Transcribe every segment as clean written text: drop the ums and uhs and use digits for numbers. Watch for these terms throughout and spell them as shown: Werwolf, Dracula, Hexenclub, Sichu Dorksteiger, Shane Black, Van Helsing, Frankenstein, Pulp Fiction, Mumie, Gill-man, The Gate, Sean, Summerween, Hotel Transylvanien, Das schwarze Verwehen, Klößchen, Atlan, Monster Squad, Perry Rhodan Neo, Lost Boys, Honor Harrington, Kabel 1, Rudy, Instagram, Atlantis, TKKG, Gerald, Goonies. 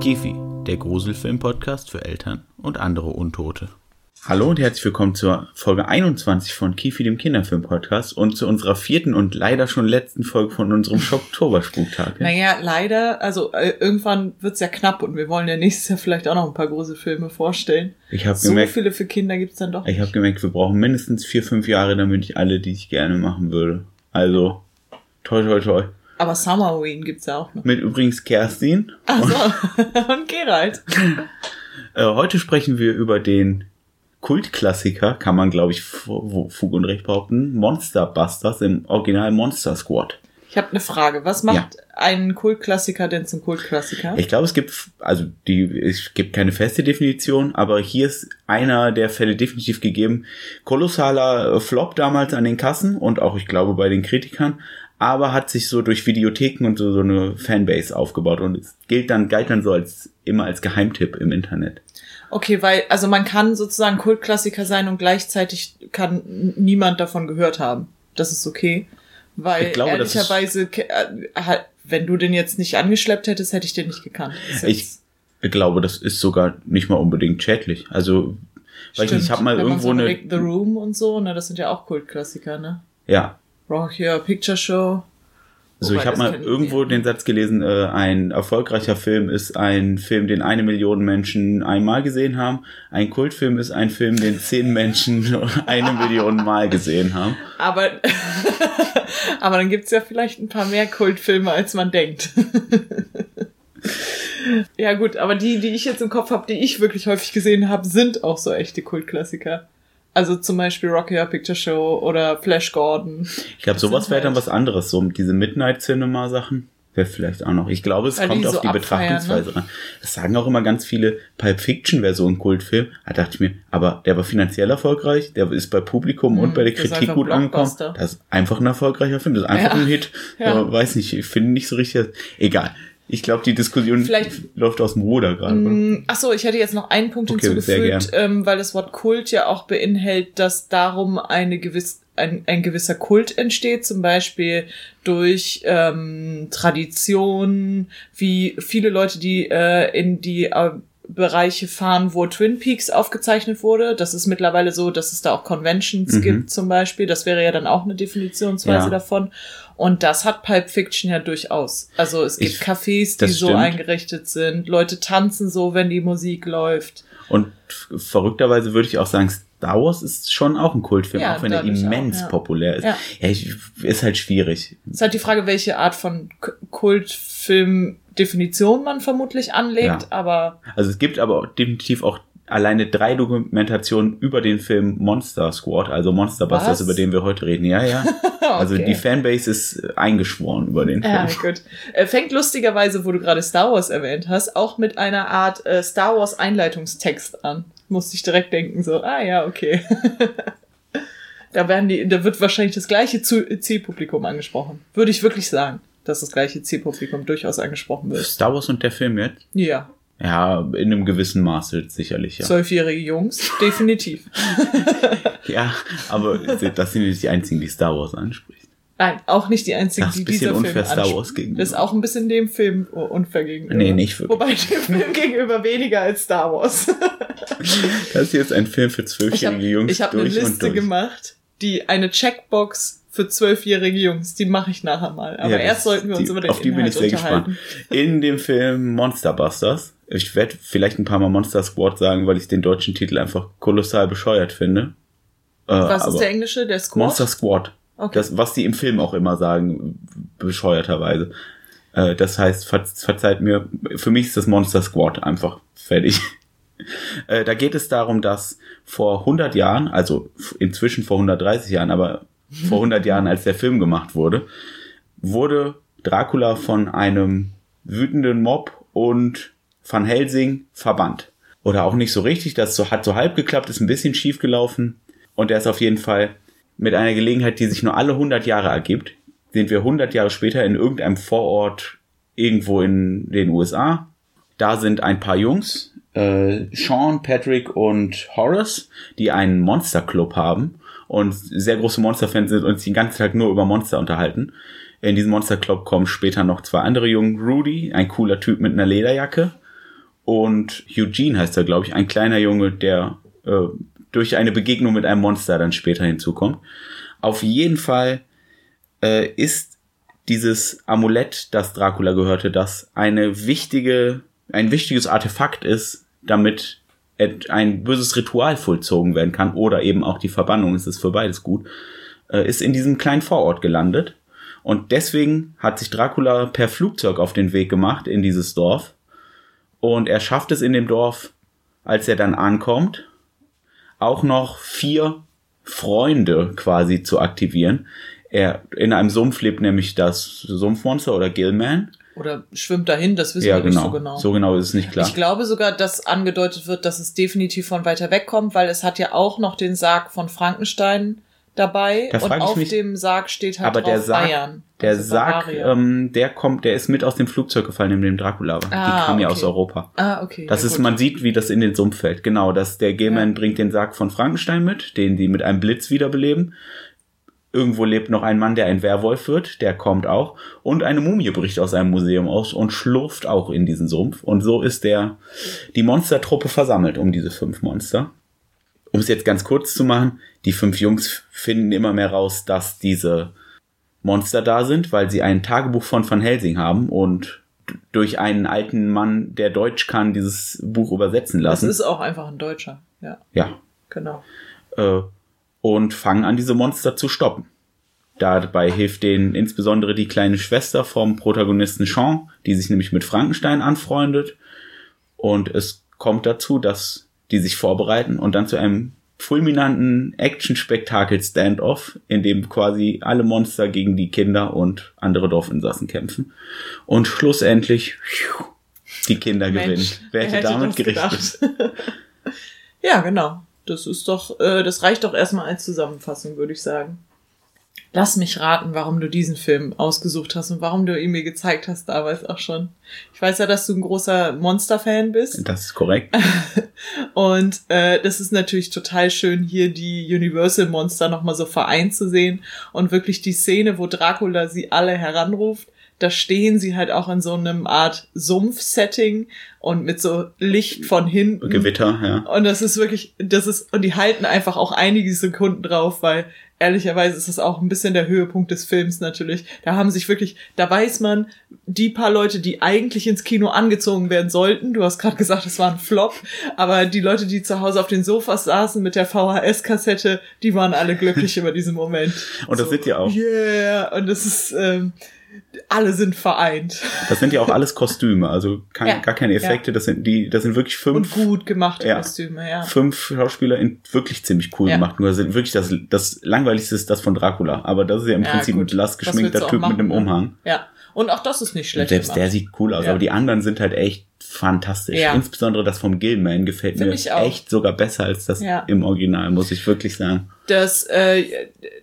Kifi, der Gruselfilm-Podcast für Eltern und andere Untote. Hallo und herzlich willkommen zur Folge 21 von Kifi, dem Kinderfilm-Podcast und zu unserer vierten und leider schon letzten Folge von unserem Schocktober-Spuktag. Naja, leider, also irgendwann wird's ja knapp und wir wollen ja nächstes Jahr vielleicht auch noch ein paar große Filme vorstellen. Ich hab gemerkt, so viele für Kinder gibt's dann doch nicht. Ich habe gemerkt, wir brauchen mindestens 4-5 Jahre, damit ich alle, die ich gerne machen würde. Also, toi, toi, toi. Aber Summerween gibt's ja auch noch. Mit übrigens Kerstin. Ach so, und Gerald. Heute sprechen wir über den Kultklassiker, kann man, glaube ich, Fug und Recht behaupten, Monster Busters, im Original Monster Squad. Ich habe eine Frage. Was macht einen Kultklassiker denn zum Kultklassiker? Ich glaube, es gibt keine feste Definition, aber hier ist einer der Fälle definitiv gegeben. Kolossaler Flop damals an den Kassen und auch, ich glaube, bei den Kritikern, aber hat sich so durch Videotheken und so eine Fanbase aufgebaut und es galt dann so immer als Geheimtipp im Internet. Okay, weil, also man kann sozusagen Kultklassiker sein und gleichzeitig kann niemand davon gehört haben. Das ist okay, weil ich glaube, ehrlicherweise, wenn du den jetzt nicht angeschleppt hättest, hätte ich den nicht gekannt. Ich glaube, das ist sogar nicht mal unbedingt schädlich. Also, weil ich habe mal irgendwo eine... The Room und so, ne, das sind ja auch Kultklassiker, ne? Ja. Rocky Horror Picture Show. Also ich habe mal irgendwo den Satz gelesen, ein erfolgreicher Film ist ein Film, den 1 Million Menschen einmal gesehen haben. Ein Kultfilm ist ein Film, den 10 Menschen 1 Million Mal gesehen haben. Aber dann gibt's ja vielleicht ein paar mehr Kultfilme, als man denkt. Ja gut, aber die ich jetzt im Kopf habe, die ich wirklich häufig gesehen habe, sind auch so echte Kultklassiker. Also zum Beispiel Rocky Horror Picture Show oder Flash Gordon. Ich glaube, sowas wäre dann was anderes. So diese Midnight-Cinema-Sachen wäre vielleicht auch noch. Ich glaube, es kommt auf die Betrachtungsweise an. Das sagen auch immer ganz viele Pulp Fiction-Version Kultfilm. Da dachte ich mir, aber der war finanziell erfolgreich, der ist bei Publikum und bei der Kritik gut angekommen. Das ist einfach ein erfolgreicher Film, das ist einfach ein Hit. Ja. Weiß nicht, ich finde nicht so richtig... Egal. Ich glaube, die Diskussion läuft aus dem Ruder gerade. Achso, ich hätte jetzt noch einen Punkt hinzugefügt, weil das Wort Kult ja auch beinhaltet, dass darum ein gewisser Kult entsteht, zum Beispiel durch Tradition, wie viele Leute, die in die Bereiche fahren, wo Twin Peaks aufgezeichnet wurde. Das ist mittlerweile so, dass es da auch Conventions gibt zum Beispiel. Das wäre ja dann auch eine Definitionsweise davon. Und das hat Pulp Fiction ja durchaus. Also es gibt Cafés, die so eingerichtet sind. Leute tanzen so, wenn die Musik läuft. Und verrückterweise würde ich auch sagen, Star Wars ist schon auch ein Kultfilm, auch wenn er immens populär ist. Ja. Ja, ist halt schwierig. Es ist halt die Frage, welche Art von Kultfilm-Definition man vermutlich anlegt, aber... Also es gibt aber definitiv auch alleine 3 Dokumentationen über den Film Monster Squad, also Monster Busters, über den wir heute reden. Ja, ja. Okay. Also die Fanbase ist eingeschworen über den Film. Ja, gut. Fängt lustigerweise, wo du gerade Star Wars erwähnt hast, auch mit einer Art Star Wars Einleitungstext an. Musste ich direkt denken, so, okay. Da wird wahrscheinlich das gleiche Zielpublikum angesprochen. Würde ich wirklich sagen, dass das gleiche Zielpublikum durchaus angesprochen wird. Star Wars und der Film jetzt? Ja. Ja, in einem gewissen Maße sicherlich, ja. 12-jährige Jungs, definitiv. Ja, aber das sind nicht die einzigen, die Star Wars anspricht. Nein, auch nicht die einzigen, die dieser Film anspricht. Das ist ein bisschen unfair Star Wars gegenüber. Das ist auch ein bisschen dem Film unfair gegenüber. Nee, nicht wirklich. Wobei dem Film gegenüber weniger als Star Wars. Das hier ist ein Film für 12-jährige Jungs. Ich habe eine Liste gemacht, die eine Checkbox für 12-jährige Jungs, die mache ich nachher mal. Aber erst sollten wir uns über den Inhalt unterhalten. In dem Film Monster Busters, ich werde vielleicht ein paar Mal Monster Squad sagen, weil ich den deutschen Titel einfach kolossal bescheuert finde. Was ist der englische? Der Squad? Monster Squad. Okay. Das, was die im Film auch immer sagen, bescheuerterweise. Das heißt, verzeiht mir, für mich ist das Monster Squad einfach fertig. Da geht es darum, dass vor 100 Jahren, also inzwischen vor 130 Jahren, aber vor 100 Jahren, als der Film gemacht wurde, wurde Dracula von einem wütenden Mob und Van Helsing verbannt. Oder auch nicht so richtig, das hat so halb geklappt, ist ein bisschen schief gelaufen. Und er ist auf jeden Fall mit einer Gelegenheit, die sich nur alle 100 Jahre ergibt, sind wir 100 Jahre später in irgendeinem Vorort irgendwo in den USA. Da sind ein paar Jungs, Sean, Patrick und Horace, die einen Monsterclub haben und sehr große Monsterfans sind und sich den ganzen Tag nur über Monster unterhalten. In diesem Monsterclub kommen später noch zwei andere Jungen, Rudy, ein cooler Typ mit einer Lederjacke, und Eugene heißt er, glaube ich, ein kleiner Junge, der durch eine Begegnung mit einem Monster dann später hinzukommt. Auf jeden Fall ist dieses Amulett, das Dracula gehörte, das ein wichtiges Artefakt ist, damit ein böses Ritual vollzogen werden kann oder eben auch die Verbannung, es ist für beides gut, ist in diesem kleinen Vorort gelandet. Und deswegen hat sich Dracula per Flugzeug auf den Weg gemacht in dieses Dorf. Und er schafft es in dem Dorf, als er dann ankommt, auch noch 4 Freunde quasi zu aktivieren. In einem Sumpf lebt nämlich das Sumpfmonster oder Gill-man. Oder schwimmt dahin, das wissen wir nicht so genau. So genau ist es nicht klar. Ich glaube sogar, dass angedeutet wird, dass es definitiv von weiter weg kommt, weil es hat ja auch noch den Sarg von Frankenstein dabei. Und auf dem Sarg steht halt drauf Bayern. Der Sarg, der ist mit aus dem Flugzeug gefallen, in dem Dracula war. Die kam ja aus Europa. Das ist, man sieht, wie das in den Sumpf fällt. Genau, dass der Gill-man bringt den Sarg von Frankenstein mit, den die mit einem Blitz wiederbeleben. Irgendwo lebt noch ein Mann, der ein Werwolf wird, der kommt auch. Und eine Mumie bricht aus einem Museum aus und schlurft auch in diesen Sumpf. Und so ist die Monstertruppe versammelt um diese 5 Monster. Um es jetzt ganz kurz zu machen, die 5 Jungs finden immer mehr raus, dass diese Monster da sind, weil sie ein Tagebuch von Van Helsing haben und durch einen alten Mann, der Deutsch kann, dieses Buch übersetzen lassen. Das ist auch einfach ein Deutscher, ja. Ja. Genau. Und fangen an, diese Monster zu stoppen. Dabei hilft denen insbesondere die kleine Schwester vom Protagonisten Sean, die sich nämlich mit Frankenstein anfreundet. Und es kommt dazu, dass die sich vorbereiten und dann zu einem fulminanten Action-Spektakel-Standoff, in dem quasi alle Monster gegen die Kinder und andere Dorfinsassen kämpfen. Und schlussendlich die Kinder gewinnen. Wer hätte damit gerechnet? Ja, genau. Das ist doch, das reicht doch erstmal als Zusammenfassung, würde ich sagen. Lass mich raten, warum du diesen Film ausgesucht hast und warum du ihn mir gezeigt hast damals auch schon. Ich weiß ja, dass du ein großer Monster-Fan bist. Das ist korrekt. Und das ist natürlich total schön, hier die Universal-Monster nochmal so vereint zu sehen und wirklich die Szene, wo Dracula sie alle heranruft. Da stehen sie halt auch in so einem Art Sumpf-Setting und mit so Licht von hinten. Gewitter, ja. Und das ist wirklich, und die halten einfach auch einige Sekunden drauf, weil ehrlicherweise ist das auch ein bisschen der Höhepunkt des Films natürlich. Da weiß man, die paar Leute, die eigentlich ins Kino angezogen werden sollten, du hast gerade gesagt, es war ein Flop, aber die Leute, die zu Hause auf den Sofas saßen mit der VHS-Kassette, die waren alle glücklich über diesen Moment. Und das so, sind ja auch. Yeah, und das ist, alle sind vereint. Das sind ja auch alles Kostüme, also gar keine Effekte. Ja. Das sind wirklich 5. Und gut gemachte Kostüme, ja. 5 Schauspieler in wirklich ziemlich cool gemacht. Nur sind wirklich das Langweiligste ist das von Dracula. Aber das ist ja im Prinzip ein blass geschminkter Typ mit einem Umhang. Ja, und auch das ist nicht schlecht. Und selbst der sieht cool aus, aber die anderen sind halt echt fantastisch. Ja. Insbesondere das vom Gill-man gefällt mir echt sogar besser als das im Original, muss ich wirklich sagen.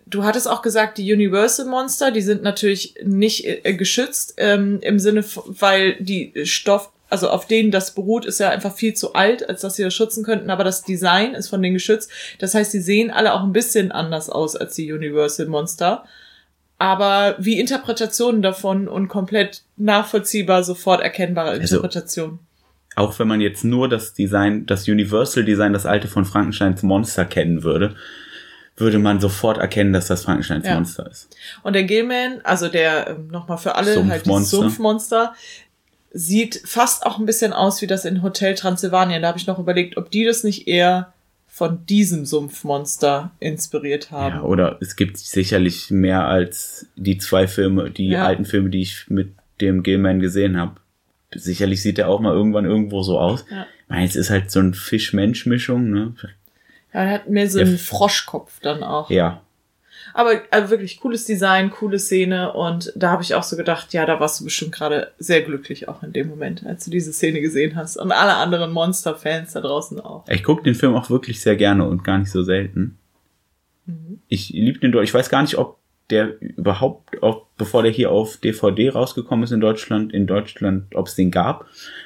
Du hattest auch gesagt, die Universal-Monster, die sind natürlich nicht geschützt, im Sinne, weil die Stoff, also auf denen das beruht, ist ja einfach viel zu alt, als dass sie das schützen könnten, aber das Design ist von denen geschützt. Das heißt, sie sehen alle auch ein bisschen anders aus als die Universal-Monster. Aber wie Interpretationen davon und komplett nachvollziehbar, sofort erkennbare Interpretationen. Also, auch wenn man jetzt nur das Design, das Universal-Design, das alte von Frankensteins Monster kennen würde man sofort erkennen, dass das Frankensteins Monster ist. Und der Gill-man, also der, nochmal für alle, das Sumpfmonster, sieht fast auch ein bisschen aus wie das in Hotel Transylvanien. Da habe ich noch überlegt, ob die das nicht eher von diesem Sumpfmonster inspiriert haben. Ja, oder es gibt sicherlich mehr als die 2 Filme, die alten Filme, die ich mit dem Gill-man gesehen habe. Sicherlich sieht er auch mal irgendwann irgendwo so aus. Ja. Ich meine, es ist halt so eine Fisch-Mensch-Mischung, ne? Ja, er hat mehr so einen Froschkopf dann auch. Ja. Aber also wirklich cooles Design, coole Szene, und da habe ich auch so gedacht, ja, da warst du bestimmt gerade sehr glücklich auch in dem Moment, als du diese Szene gesehen hast, und alle anderen Monster-Fans da draußen auch. Ich gucke den Film auch wirklich sehr gerne und gar nicht so selten. Mhm. Ich liebe den, ich weiß gar nicht, ob der überhaupt, auch bevor der hier auf DVD rausgekommen ist in Deutschland, ob es den gab,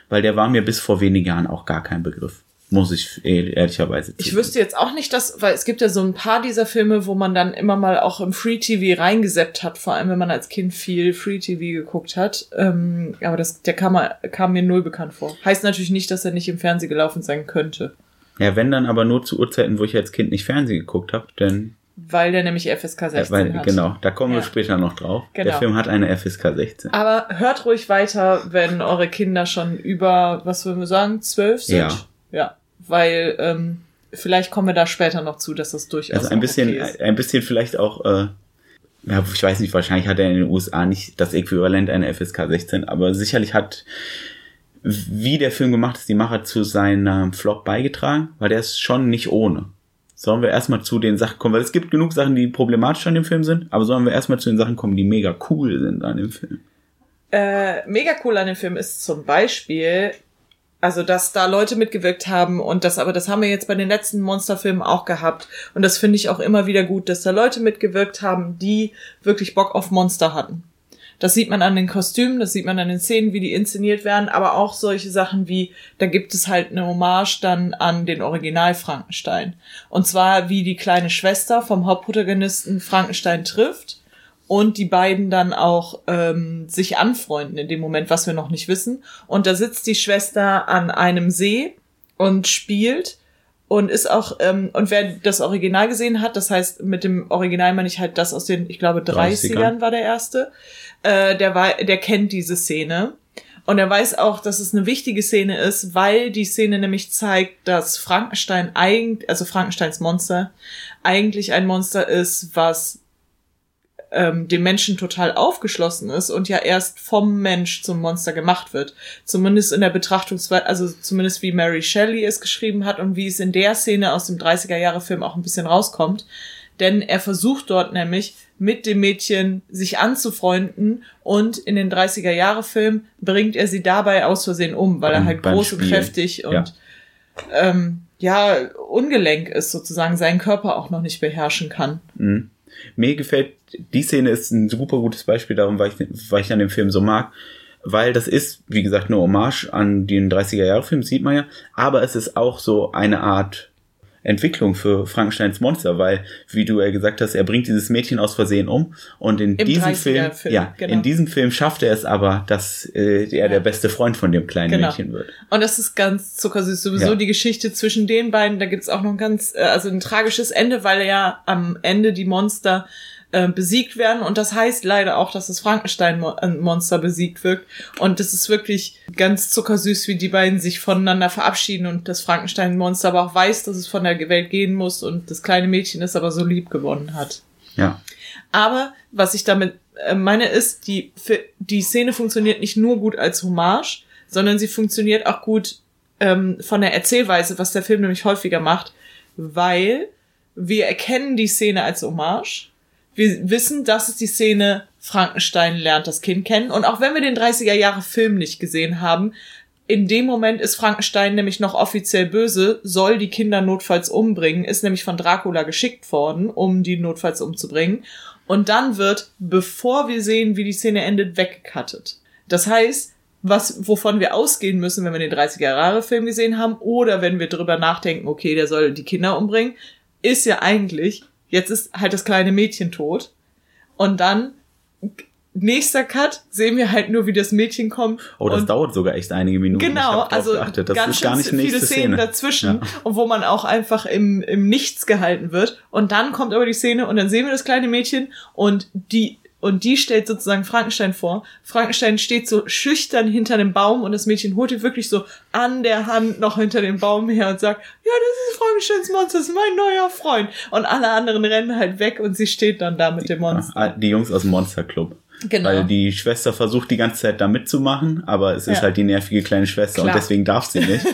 weil der war mir bis vor wenigen Jahren auch gar kein Begriff. Muss ich ehrlicherweise ziehen. Ich wüsste jetzt auch nicht, dass, weil es gibt ja so ein paar dieser Filme, wo man dann immer mal auch im Free-TV reingeseppt hat, vor allem wenn man als Kind viel Free-TV geguckt hat. Aber der kam mir null bekannt vor. Heißt natürlich nicht, dass er nicht im Fernsehen gelaufen sein könnte. Ja, wenn dann aber nur zu Uhrzeiten, wo ich als Kind nicht Fernsehen geguckt habe, denn... Weil der nämlich FSK 16 hat. Genau, da kommen wir später noch drauf. Genau. Der Film hat eine FSK 16. Aber hört ruhig weiter, wenn eure Kinder schon über, was würden wir sagen, 12 sind. Ja, weil vielleicht kommen wir da später noch zu, dass das durchaus also okay ist. Ein bisschen vielleicht auch, ich weiß nicht, wahrscheinlich hat er in den USA nicht das Äquivalent einer FSK 16, aber sicherlich hat, wie der Film gemacht ist, die Macher zu seinem Flop beigetragen, weil der ist schon nicht ohne. Sollen wir erstmal zu den Sachen kommen, weil es gibt genug Sachen, die problematisch an dem Film sind, aber sollen wir erstmal zu den Sachen kommen, die mega cool sind an dem Film? Mega cool an dem Film ist zum Beispiel... Also, dass da Leute mitgewirkt haben und das haben wir jetzt bei den letzten Monsterfilmen auch gehabt. Und das finde ich auch immer wieder gut, dass da Leute mitgewirkt haben, die wirklich Bock auf Monster hatten. Das sieht man an den Kostümen, das sieht man an den Szenen, wie die inszeniert werden, aber auch solche Sachen wie, da gibt es halt eine Hommage dann an den Original Frankenstein. Und zwar, wie die kleine Schwester vom Hauptprotagonisten Frankenstein trifft. Und die beiden dann auch sich anfreunden in dem Moment, was wir noch nicht wissen. Und da sitzt die Schwester an einem See und spielt und ist auch, und wer das Original gesehen hat, das heißt, mit dem Original meine ich halt das aus den, ich glaube, 30ern war der erste, der kennt diese Szene. Und er weiß auch, dass es eine wichtige Szene ist, weil die Szene nämlich zeigt, dass Frankenstein eigentlich, also Frankensteins Monster, eigentlich ein Monster ist, was dem Menschen total aufgeschlossen ist und ja erst vom Mensch zum Monster gemacht wird. Zumindest in der Betrachtungsweise, also zumindest wie Mary Shelley es geschrieben hat und wie es in der Szene aus dem 30er-Jahre-Film auch ein bisschen rauskommt. Denn er versucht dort nämlich mit dem Mädchen sich anzufreunden und in den 30er-Jahre-Film bringt er sie dabei aus Versehen um, weil er halt groß und kräftig und ungelenk ist sozusagen, seinen Körper auch noch nicht beherrschen kann. Mhm. Mir gefällt, die Szene ist ein super gutes Beispiel darum, weil ich an dem Film so mag, weil das ist, wie gesagt, eine Hommage an den 30er-Jahre-Film, sieht man ja, aber es ist auch so eine Art Entwicklung für Frankensteins Monster, weil, wie du ja gesagt hast, er bringt dieses Mädchen aus Versehen um und in diesem Film schafft er es aber, dass er der beste Freund von dem kleinen Mädchen wird. Und das ist ganz zuckersüß, sowieso die Geschichte zwischen den beiden, da gibt's auch noch ein ganz, also ein tragisches Ende, weil ja am Ende die Monster besiegt werden und das heißt leider auch, dass das Frankenstein-Monster besiegt wird und das ist wirklich ganz zuckersüß, wie die beiden sich voneinander verabschieden und das Frankenstein-Monster aber auch weiß, dass es von der Welt gehen muss und das kleine Mädchen es aber so lieb gewonnen hat. Ja. Aber was ich damit meine ist, die Szene funktioniert nicht nur gut als Hommage, sondern sie funktioniert auch gut von der Erzählweise, was der Film nämlich häufiger macht, weil wir erkennen die Szene als Hommage. Wir wissen, das ist die Szene, Frankenstein lernt das Kind kennen. Und auch wenn wir den 30er-Jahre-Film nicht gesehen haben, in dem Moment ist Frankenstein nämlich noch offiziell böse, soll die Kinder notfalls umbringen, ist nämlich von Dracula geschickt worden, um die notfalls umzubringen. Und dann wird, bevor wir sehen, wie die Szene endet, weggecuttet. Das heißt, wovon wir ausgehen müssen, wenn wir den 30er-Jahre-Film gesehen haben, oder wenn wir drüber nachdenken, okay, der soll die Kinder umbringen, ist ja eigentlich... Jetzt ist halt das kleine Mädchen tot. Und dann, nächster Cut, sehen wir halt nur, wie das Mädchen kommt. Oh, das dauert sogar echt einige Minuten. Genau, also ganz schön viele Szenen dazwischen. Ja. Und wo man auch einfach im Nichts gehalten wird. Und dann kommt aber die Szene und dann sehen wir das kleine Mädchen und die stellt sozusagen Frankenstein vor. Frankenstein steht so schüchtern hinter dem Baum und das Mädchen holt ihn wirklich so an der Hand noch hinter dem Baum her und sagt, ja, das ist Frankensteins Monster, das ist mein neuer Freund. Und alle anderen rennen halt weg und sie steht dann da mit dem Monster. Die Jungs aus dem Monsterclub. Genau. Weil die Schwester versucht die ganze Zeit da mitzumachen, aber es ist halt die nervige kleine Schwester und deswegen darf sie nicht.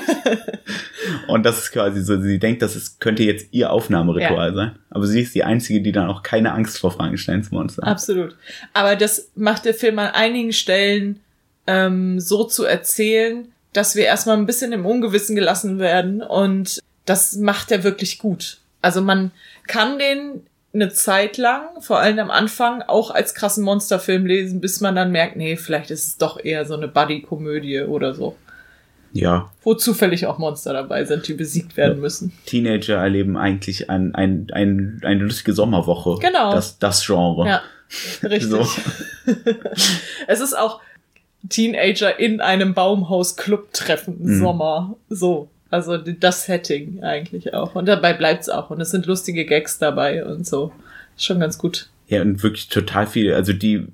Und das ist quasi so, sie denkt, das könnte jetzt ihr Aufnahmeritual sein. Aber sie ist die Einzige, die dann auch keine Angst vor Frankensteins Monster hat. Absolut. Aber das macht der Film an einigen Stellen so zu erzählen, dass wir erstmal ein bisschen im Ungewissen gelassen werden und das macht er wirklich gut. Also man kann den eine Zeit lang, vor allem am Anfang, auch als krassen Monsterfilm lesen, bis man dann merkt, nee, vielleicht ist es doch eher so eine Buddy-Komödie oder so. Ja. Wo zufällig auch Monster dabei sind, die besiegt werden müssen. Teenager erleben eigentlich eine lustige Sommerwoche. Genau. Das Genre. Ja, richtig. So. Es ist auch Teenager in einem Baumhaus-Club-Treffen im Sommer. So. Also das Setting eigentlich auch. Und dabei bleibt's auch. Und es sind lustige Gags dabei und so. Schon ganz gut. Ja, und wirklich total viel. Also die,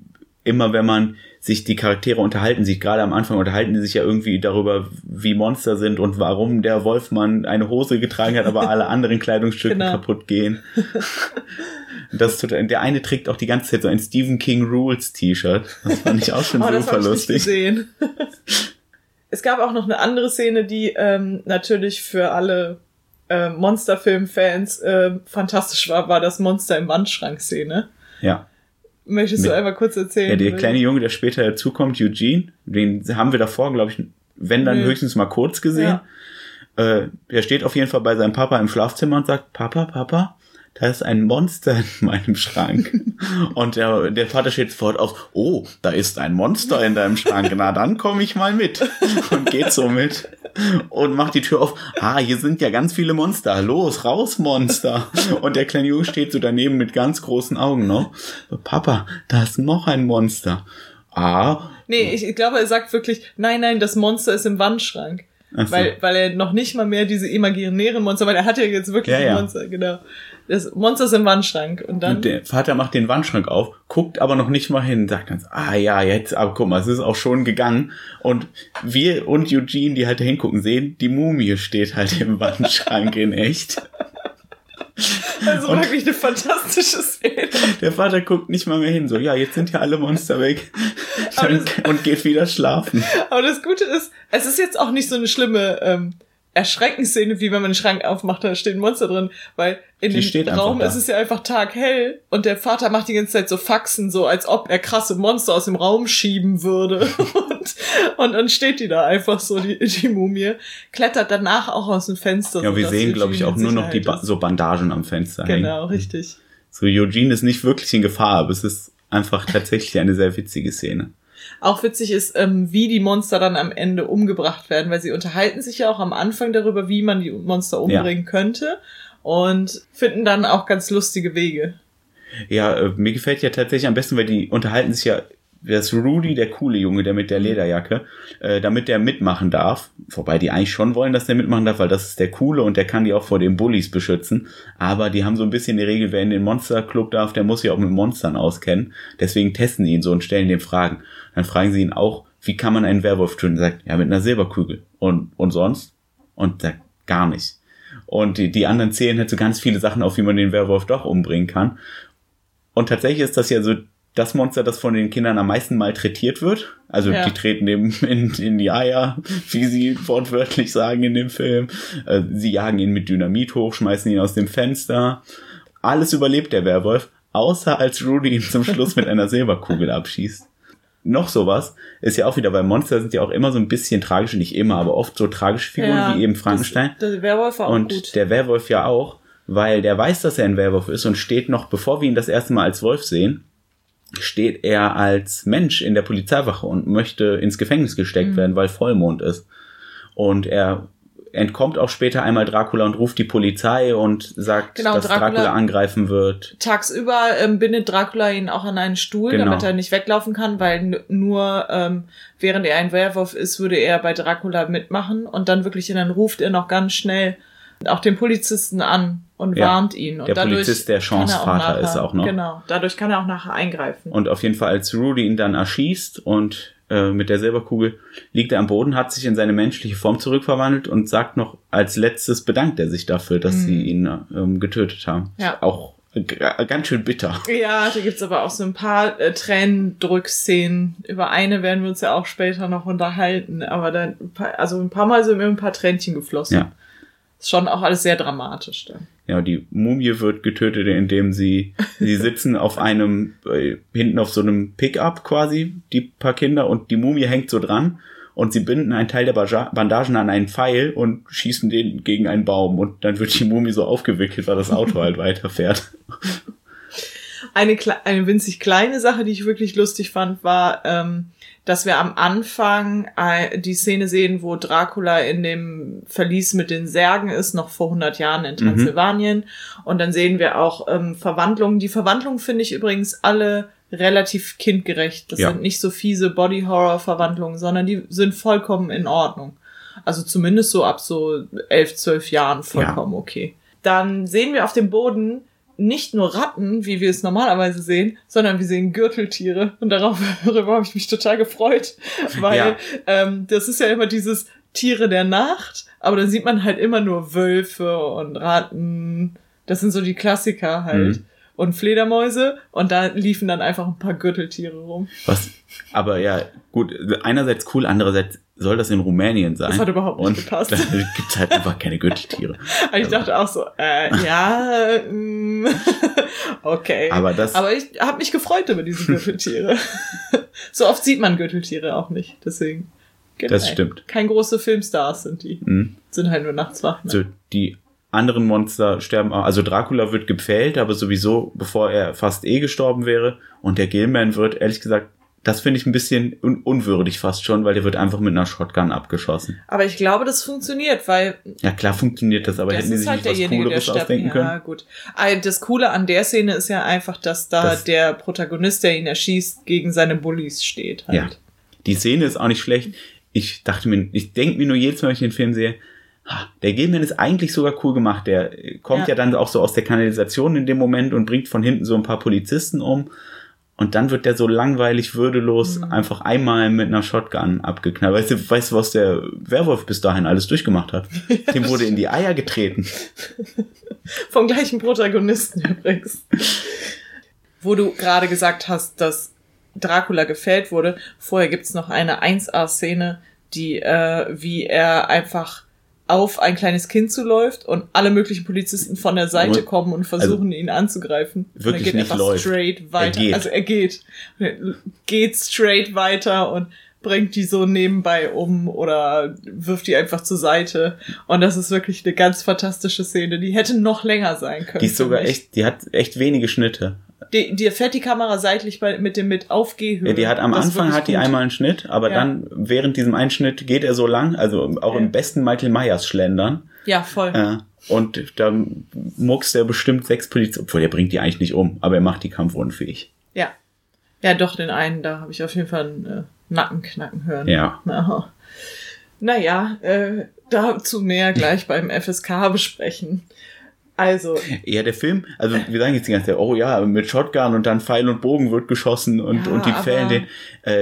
immer wenn man sich die Charaktere unterhalten sieht, gerade am Anfang unterhalten die sich ja irgendwie darüber, wie Monster sind und warum der Wolfmann eine Hose getragen hat, aber alle anderen Kleidungsstücke kaputt gehen. Das ist total, der eine trägt auch die ganze Zeit so ein Stephen King Rules T-Shirt. Das fand ich auch schon super lustig. Das hab ich nicht gesehen. Es gab auch noch eine andere Szene, die natürlich für alle Monsterfilm-Fans fantastisch war das Monster im Wandschrank-Szene. Ja. Möchtest du einmal kurz erzählen? Ja, der kleine Junge, der später dazukommt, Eugene, den haben wir davor, glaube ich, wenn dann höchstens mal kurz gesehen. Ja. Der steht auf jeden Fall bei seinem Papa im Schlafzimmer und sagt, Papa, da ist ein Monster in meinem Schrank. Und der Vater steht sofort auf, oh, da ist ein Monster in deinem Schrank. Na, dann komme ich mal mit. Und geht so mit. Und macht die Tür auf. Ah, hier sind ja ganz viele Monster. Los, raus, Monster. Und der kleine Junge steht so daneben mit ganz großen Augen noch. Papa, da ist noch ein Monster. Ah. Nee, ich glaube, er sagt wirklich, nein, das Monster ist im Wandschrank. So. Weil er noch nicht mal mehr diese imaginären Monster, weil er hat ja jetzt wirklich ein Monster, genau. Das Monster ist im Wandschrank. Und der Vater macht den Wandschrank auf, guckt aber noch nicht mal hin, sagt dann, jetzt, aber guck mal, es ist auch schon gegangen. Und wir und Eugene, die halt da hingucken, sehen, die Mumie steht halt im Wandschrank in echt. Also und wirklich eine fantastische Szene. Der Vater guckt nicht mal mehr hin, so, ja, jetzt sind ja alle Monster weg. Und geht wieder schlafen. Aber das Gute ist, es ist jetzt auch nicht so eine schlimme Erschreckensszene, wie wenn man den Schrank aufmacht, da steht ein Monster drin, weil in dem Raum ist es ja einfach taghell und der Vater macht die ganze Zeit so Faxen, so als ob er krasse Monster aus dem Raum schieben würde und dann steht die da einfach so, die Mumie, klettert danach auch aus dem Fenster. Ja, wir sehen, glaube ich, auch nur noch die so Bandagen am Fenster hängen. Genau, richtig. So, Eugene ist nicht wirklich in Gefahr, aber es ist einfach tatsächlich eine sehr witzige Szene. Auch witzig ist, wie die Monster dann am Ende umgebracht werden, weil sie unterhalten sich ja auch am Anfang darüber, wie man die Monster umbringen könnte und finden dann auch ganz lustige Wege. Ja, mir gefällt ja tatsächlich am besten, weil die unterhalten sich ja, das Rudy, der coole Junge, der mit der Lederjacke, damit der mitmachen darf, wobei die eigentlich schon wollen, dass der mitmachen darf, weil das ist der Coole und der kann die auch vor den Bullies beschützen, aber die haben so ein bisschen die Regel, wer in den Monsterclub darf, der muss sich auch mit Monstern auskennen, deswegen testen die ihn so und stellen dem Fragen. Dann fragen sie ihn auch, wie kann man einen Werwolf töten? Er sagt, ja, mit einer Silberkugel. Und sonst? Und sagt, gar nicht. Und die anderen zählen halt so ganz viele Sachen auf, wie man den Werwolf doch umbringen kann. Und tatsächlich ist das ja so das Monster, das von den Kindern am meisten malträtiert wird. Also die treten dem in die Eier, wie sie wortwörtlich sagen in dem Film. Sie jagen ihn mit Dynamit hoch, schmeißen ihn aus dem Fenster. Alles überlebt der Werwolf, außer als Rudy ihn zum Schluss mit einer Silberkugel abschießt. Noch sowas ist ja auch wieder, weil Monster sind ja auch immer so ein bisschen tragische, nicht immer, aber oft so tragische Figuren wie eben Frankenstein. Der Werwolf war auch und gut. Der Werwolf ja auch, weil der weiß, dass er ein Werwolf ist und steht noch, bevor wir ihn das erste Mal als Wolf sehen, steht er als Mensch in der Polizeiwache und möchte ins Gefängnis gesteckt werden, weil Vollmond ist. Und er entkommt auch später einmal Dracula und ruft die Polizei und sagt, dass Dracula angreifen wird. Tagsüber bindet Dracula ihn auch an einen Stuhl, damit er nicht weglaufen kann, weil nur während er ein Werwolf ist, würde er bei Dracula mitmachen und dann wirklich, und dann ruft er noch ganz schnell auch den Polizisten an und warnt ihn. Und der Polizist, der Seans Vater ist auch noch. Genau, dadurch kann er auch nachher eingreifen. Und auf jeden Fall, als Rudy ihn dann erschießt und mit der Silberkugel liegt er am Boden, hat sich in seine menschliche Form zurückverwandelt und sagt noch, als letztes bedankt er sich dafür, dass sie ihn getötet haben. Ja. Auch ganz schön bitter. Ja, da gibt's aber auch so ein paar Tränendrückszenen. Über eine werden wir uns ja auch später noch unterhalten, aber dann ein paar Mal sind mir ein paar Tränchen geflossen. Ja. Ist schon auch alles sehr dramatisch dann. Ja, die Mumie wird getötet, indem sie sitzen auf einem, hinten auf so einem Pickup quasi, die paar Kinder, und die Mumie hängt so dran und sie binden einen Teil der Bandagen an einen Pfeil und schießen den gegen einen Baum und dann wird die Mumie so aufgewickelt, weil das Auto halt weiterfährt. Eine winzig kleine Sache, die ich wirklich lustig fand, war, dass wir am Anfang die Szene sehen, wo Dracula in dem Verlies mit den Särgen ist, noch vor 100 Jahren in Transsilvanien. Und dann sehen wir auch Verwandlungen. Die Verwandlungen finde ich übrigens alle relativ kindgerecht. Das sind nicht so fiese Body-Horror-Verwandlungen, sondern die sind vollkommen in Ordnung. Also zumindest so ab so 11, 12 Jahren vollkommen okay. Dann sehen wir auf dem Boden nicht nur Ratten, wie wir es normalerweise sehen, sondern wir sehen Gürteltiere. Und darüber habe ich mich total gefreut, weil das ist ja immer dieses Tiere der Nacht, aber dann sieht man halt immer nur Wölfe und Ratten. Das sind so die Klassiker halt. Und Fledermäuse, und da liefen dann einfach ein paar Gürteltiere rum. Was? Aber ja, gut, einerseits cool, andererseits soll das in Rumänien sein. Das hat überhaupt nicht gepasst. Da gibt's halt einfach keine Gürteltiere. Ich dachte auch so, okay. Aber ich habe mich gefreut über diese Gürteltiere. So oft sieht man Gürteltiere auch nicht, deswegen. Genau. Das stimmt. Kein große Filmstars sind die. Sind halt nur nachts wach. Ne? So, die anderen Monster sterben auch. Also Dracula wird gepfählt, aber sowieso, bevor er fast gestorben wäre. Und der Gill-man wird, ehrlich gesagt, das finde ich ein bisschen unwürdig fast schon, weil der wird einfach mit einer Shotgun abgeschossen. Aber ich glaube, das funktioniert, weil... Ja, klar funktioniert das, aber das hätten die sich halt nicht was Cooleres ausdenken können? Ja, gut. Das Coole an der Szene ist ja einfach, dass das der Protagonist, der ihn erschießt, gegen seine Bullies steht halt. Ja. Die Szene ist auch nicht schlecht. Ich denke mir nur jedes Mal, wenn ich den Film sehe, der Gill-man ist eigentlich sogar cool gemacht. Der kommt ja dann auch so aus der Kanalisation in dem Moment und bringt von hinten so ein paar Polizisten um. Und dann wird der so langweilig, würdelos einfach einmal mit einer Shotgun abgeknallt. Weißt du, was der Werwolf bis dahin alles durchgemacht hat? Dem wurde in die Eier getreten. Vom gleichen Protagonisten übrigens. Wo du gerade gesagt hast, dass Dracula gefällt wurde. Vorher gibt's noch eine 1A-Szene, die wie er einfach auf ein kleines Kind zuläuft und alle möglichen Polizisten von der Seite kommen und versuchen, ihn anzugreifen. Wirklich er geht nicht läuft. Straight weiter. Er geht straight weiter und bringt die so nebenbei um oder wirft die einfach zur Seite. Und das ist wirklich eine ganz fantastische Szene. Die hätte noch länger sein können. Die ist sogar echt, die hat echt wenige Schnitte. Die fährt die Kamera seitlich mit Aufgehhöhe. Ja, die hat am Anfang hat die einmal einen Schnitt, aber dann während diesem Einschnitt geht er so lang, also auch im besten Michael Myers Schlendern. Ja, voll. Und da muckst er bestimmt 6 Polizisten, obwohl der bringt die eigentlich nicht um, aber er macht die kampfunfähig. Ja. Ja, doch, den einen, da habe ich auf jeden Fall einen Nackenknacken hören. Ja. Naja, dazu mehr gleich beim FSK besprechen. Also. Ja, der Film, also wir sagen jetzt die ganze Zeit, mit Shotgun und dann Pfeil und Bogen wird geschossen und die fällen den.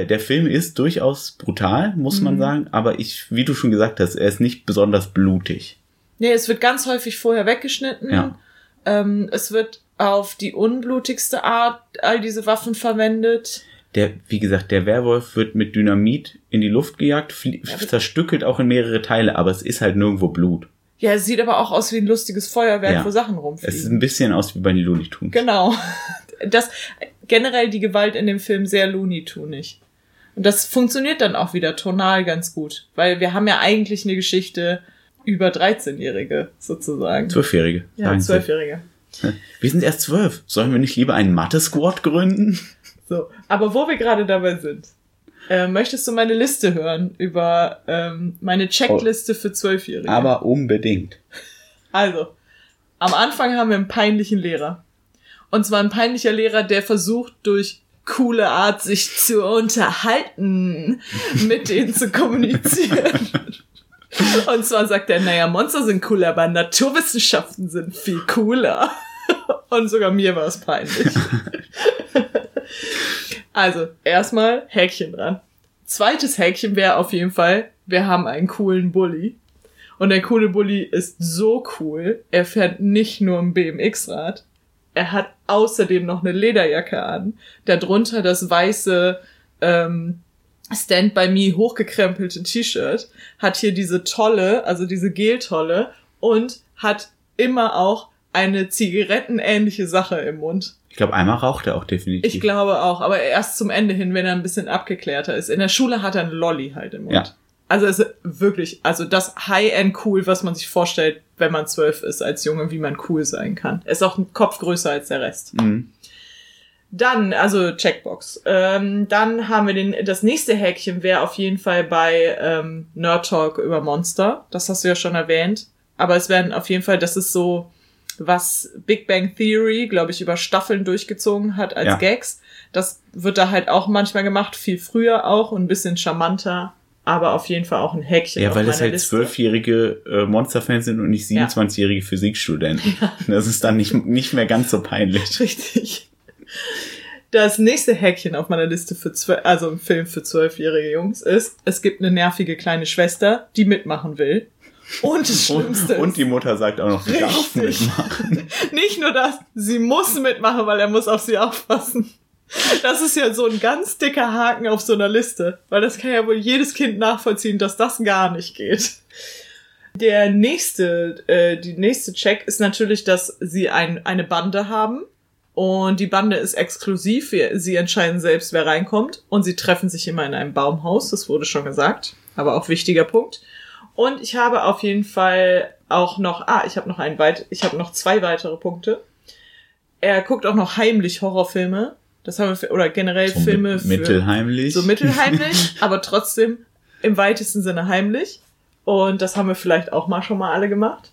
Der Film ist durchaus brutal, muss man sagen, aber wie du schon gesagt hast, er ist nicht besonders blutig. Nee, es wird ganz häufig vorher weggeschnitten. Ja. Es wird auf die unblutigste Art all diese Waffen verwendet. Wie gesagt, der Werwolf wird mit Dynamit in die Luft gejagt, zerstückelt auch in mehrere Teile, aber es ist halt nirgendwo Blut. Ja, es sieht aber auch aus wie ein lustiges Feuerwerk, wo Sachen rumfliegen. Es sieht ein bisschen aus wie bei den Looney Tunes. Genau. Das generell die Gewalt in dem Film sehr Looney Tunig. Und das funktioniert dann auch wieder tonal ganz gut, weil wir haben ja eigentlich eine Geschichte über 13-Jährige sozusagen. 12-Jährige. Ja, 12-Jährige. Wir sind erst 12. Sollen wir nicht lieber einen Mathe-Squad gründen? So, aber wo wir gerade dabei sind. Möchtest du meine Liste hören über meine Checkliste für 12-Jährige? Aber unbedingt. Also, am Anfang haben wir einen peinlichen Lehrer. Und zwar ein peinlicher Lehrer, der versucht, durch coole Art sich zu unterhalten, mit denen zu kommunizieren. Und zwar sagt er, naja, Monster sind cool, aber Naturwissenschaften sind viel cooler. Und sogar mir war es peinlich. Also, erstmal Häkchen dran. Zweites Häkchen wäre auf jeden Fall, wir haben einen coolen Bulli. Und der coole Bulli ist so cool, er fährt nicht nur ein BMX-Rad, er hat außerdem noch eine Lederjacke an, darunter das weiße Stand-by-Me hochgekrempelte T-Shirt, hat hier diese Tolle, also diese Gel-Tolle und hat immer auch eine zigarettenähnliche Sache im Mund. Ich glaube, einmal raucht er auch definitiv. Ich glaube auch, aber erst zum Ende hin, wenn er ein bisschen abgeklärter ist. In der Schule hat er einen Lolli halt im Mund. Ja. Also es ist wirklich, also das High-End-Cool, was man sich vorstellt, wenn man 12 ist als Junge, wie man cool sein kann. Er ist auch ein Kopf größer als der Rest. Mhm. Dann, also Checkbox. Dann haben wir das nächste Häkchen wäre auf jeden Fall bei Nerd Talk über Monster. Das hast du ja schon erwähnt. Aber es werden auf jeden Fall, das ist so, was Big Bang Theory, glaube ich, über Staffeln durchgezogen hat als Gags. Das wird da halt auch manchmal gemacht, viel früher auch und ein bisschen charmanter, aber auf jeden Fall auch ein Häkchen. Ja, weil es halt 12-jährige Monsterfans sind und nicht 27-jährige Physikstudenten. Ja. Das ist dann nicht mehr ganz so peinlich. Richtig. Das nächste Häkchen auf meiner Liste für also im Film für 12-jährige Jungs ist, es gibt eine nervige kleine Schwester, die mitmachen will. Und das Schlimmste ist, und die Mutter sagt auch noch, sie darf mitmachen. Nicht nur das, sie muss mitmachen, weil er muss auf sie aufpassen. Das ist ja so ein ganz dicker Haken auf so einer Liste, weil das kann ja wohl jedes Kind nachvollziehen, dass das gar nicht geht. Die nächste Check ist natürlich, dass sie eine Bande haben und die Bande ist exklusiv. Sie entscheiden selbst, wer reinkommt und sie treffen sich immer in einem Baumhaus, das wurde schon gesagt, aber auch wichtiger Punkt. Und ich habe auf jeden Fall auch noch, ich habe noch 2 weitere Punkte. Er guckt auch noch heimlich Horrorfilme. Das haben wir, oder generell so Filme für mittelheimlich. So mittelheimlich, aber trotzdem im weitesten Sinne heimlich. Und das haben wir vielleicht auch schon mal alle gemacht.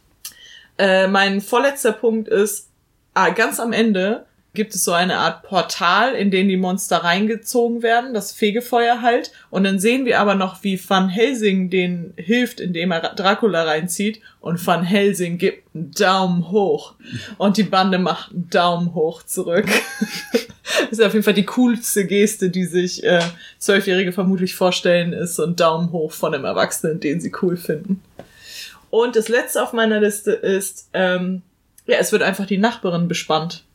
Mein vorletzter Punkt ist, ganz am Ende gibt es so eine Art Portal, in den die Monster reingezogen werden, das Fegefeuer halt. Und dann sehen wir aber noch, wie Van Helsing denen hilft, indem er Dracula reinzieht. Und Van Helsing gibt einen Daumen hoch. Und die Bande macht einen Daumen hoch zurück. Das ist auf jeden Fall die coolste Geste, die sich 12-Jährige vermutlich vorstellen, ist so ein Daumen hoch von einem Erwachsenen, den sie cool finden. Und das letzte auf meiner Liste ist, es wird einfach die Nachbarin bespannt.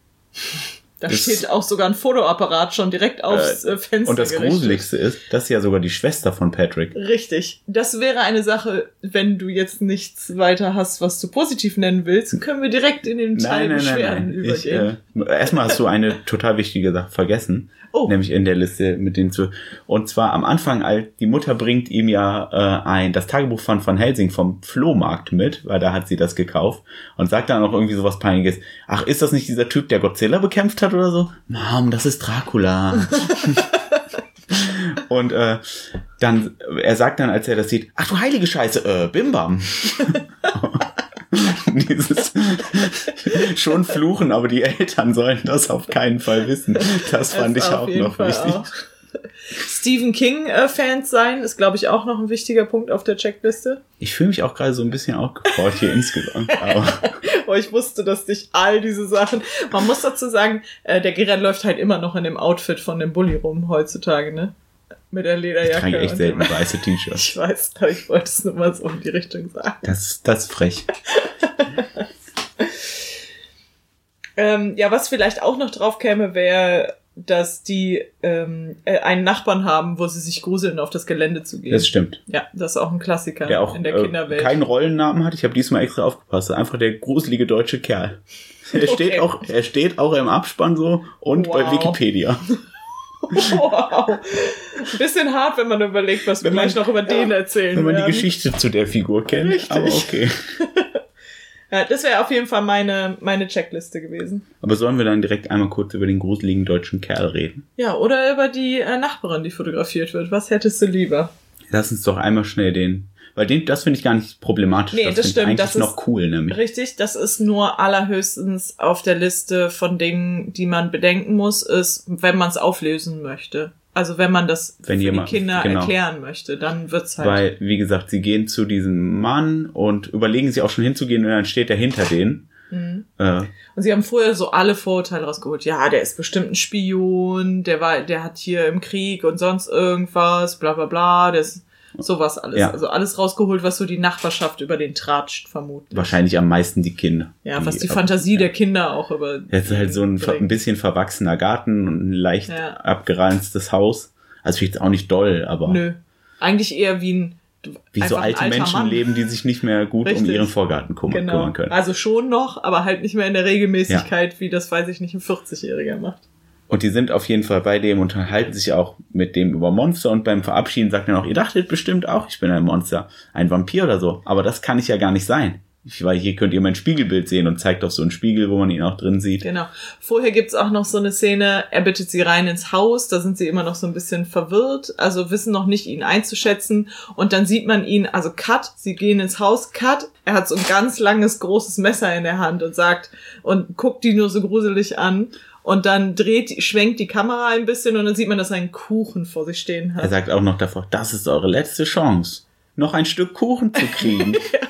Da steht auch sogar ein Fotoapparat schon direkt aufs Fenster. Und das Gruseligste ist, das ist ja sogar die Schwester von Patrick. Richtig. Das wäre eine Sache, wenn du jetzt nichts weiter hast, was du positiv nennen willst, können wir direkt in den Teil Beschwerden übergehen. Erstmal hast du eine total wichtige Sache vergessen, nämlich in der Liste mit den 12. Und zwar am Anfang, die Mutter bringt ihm ja das Tagebuch von Van Helsing vom Flohmarkt mit, weil da hat sie das gekauft und sagt dann auch irgendwie sowas Peinliches. Ach, ist das nicht dieser Typ, der Godzilla bekämpft hat? Oder so, Mom, das ist Dracula. Und dann, er sagt dann, als er das sieht, ach du heilige Scheiße, Bimbam. Dieses schon fluchen, aber die Eltern sollen das auf keinen Fall wissen. Das fand ich auch noch wichtig. Stephen King-Fans sein ist, glaube ich, auch noch ein wichtiger Punkt auf der Checkliste. Ich fühle mich auch gerade so ein bisschen aufgefordert hier insgesamt. Aber ich wusste, dass dich all diese Sachen... Man muss dazu sagen, der Gerald läuft halt immer noch in dem Outfit von dem Bulli rum heutzutage, ne? Mit der Lederjacke. Ich trage echt selten weiße T-Shirts. Ich weiß, aber ich wollte es nur mal so in die Richtung sagen. Das ist frech. Was vielleicht auch noch drauf käme, wäre... dass die einen Nachbarn haben, wo sie sich gruseln, auf das Gelände zu gehen. Das stimmt. Ja, das ist auch ein Klassiker der auch, in der Kinderwelt. Keinen Rollennamen hat, ich habe diesmal extra aufgepasst. Einfach der gruselige deutsche Kerl. Er steht auch im Abspann so und bei Wikipedia. Wow. Ein bisschen hart, wenn man überlegt, was wir gleich noch über den erzählen werden. Wenn man die Geschichte zu der Figur kennt. Richtig. Aber okay. Ja, das wäre auf jeden Fall meine Checkliste gewesen. Aber sollen wir dann direkt einmal kurz über den gruseligen deutschen Kerl reden? Ja, oder über die Nachbarin, die fotografiert wird. Was hättest du lieber? Lass uns doch einmal schnell das finde ich gar nicht problematisch. Nee, das stimmt. Das ist noch cool, nämlich. Richtig, das ist nur allerhöchstens auf der Liste von Dingen, die man bedenken muss, ist, wenn man es auflösen möchte. Also wenn man das für die Kinder erklären möchte, dann wird's halt... Weil, wie gesagt, sie gehen zu diesem Mann und überlegen sich auch schon hinzugehen und dann steht er hinter denen. Mhm. Und sie haben früher so alle Vorurteile rausgeholt. Ja, der ist bestimmt ein Spion, der hat hier im Krieg und sonst irgendwas, bla bla bla, das... Sowas alles. Ja. Also alles rausgeholt, was so die Nachbarschaft über den tratscht, vermutlich. Wahrscheinlich am meisten die Kinder. Ja, was die Fantasie der Kinder auch über... Jetzt halt so ein bisschen verwachsener Garten und ein leicht abgeranztes Haus. Also jetzt auch nicht doll, aber... Nö, eigentlich eher wie so alte Menschen leben, die sich nicht mehr gut um ihren Vorgarten kümmern können. Also schon noch, aber halt nicht mehr in der Regelmäßigkeit, wie das, weiß ich nicht, ein 40-Jähriger macht. Und die sind auf jeden Fall bei dem und unterhalten sich auch mit dem über Monster. Und beim Verabschieden sagt er noch, ihr dachtet bestimmt auch, ich bin ein Monster, ein Vampir oder so. Aber das kann ich ja gar nicht sein. Weil hier könnt ihr mein Spiegelbild sehen und zeigt auf so einen Spiegel, wo man ihn auch drin sieht. Genau. Vorher gibt's auch noch so eine Szene, er bittet sie rein ins Haus, da sind sie immer noch so ein bisschen verwirrt, also wissen noch nicht, ihn einzuschätzen. Und dann sieht man ihn, also cut, sie gehen ins Haus, cut, er hat so ein ganz langes, großes Messer in der Hand und sagt, und guckt die nur so gruselig an. Und dann schwenkt die Kamera ein bisschen und dann sieht man, dass er einen Kuchen vor sich stehen hat. Er sagt auch noch davor, das ist eure letzte Chance, noch ein Stück Kuchen zu kriegen. Ja.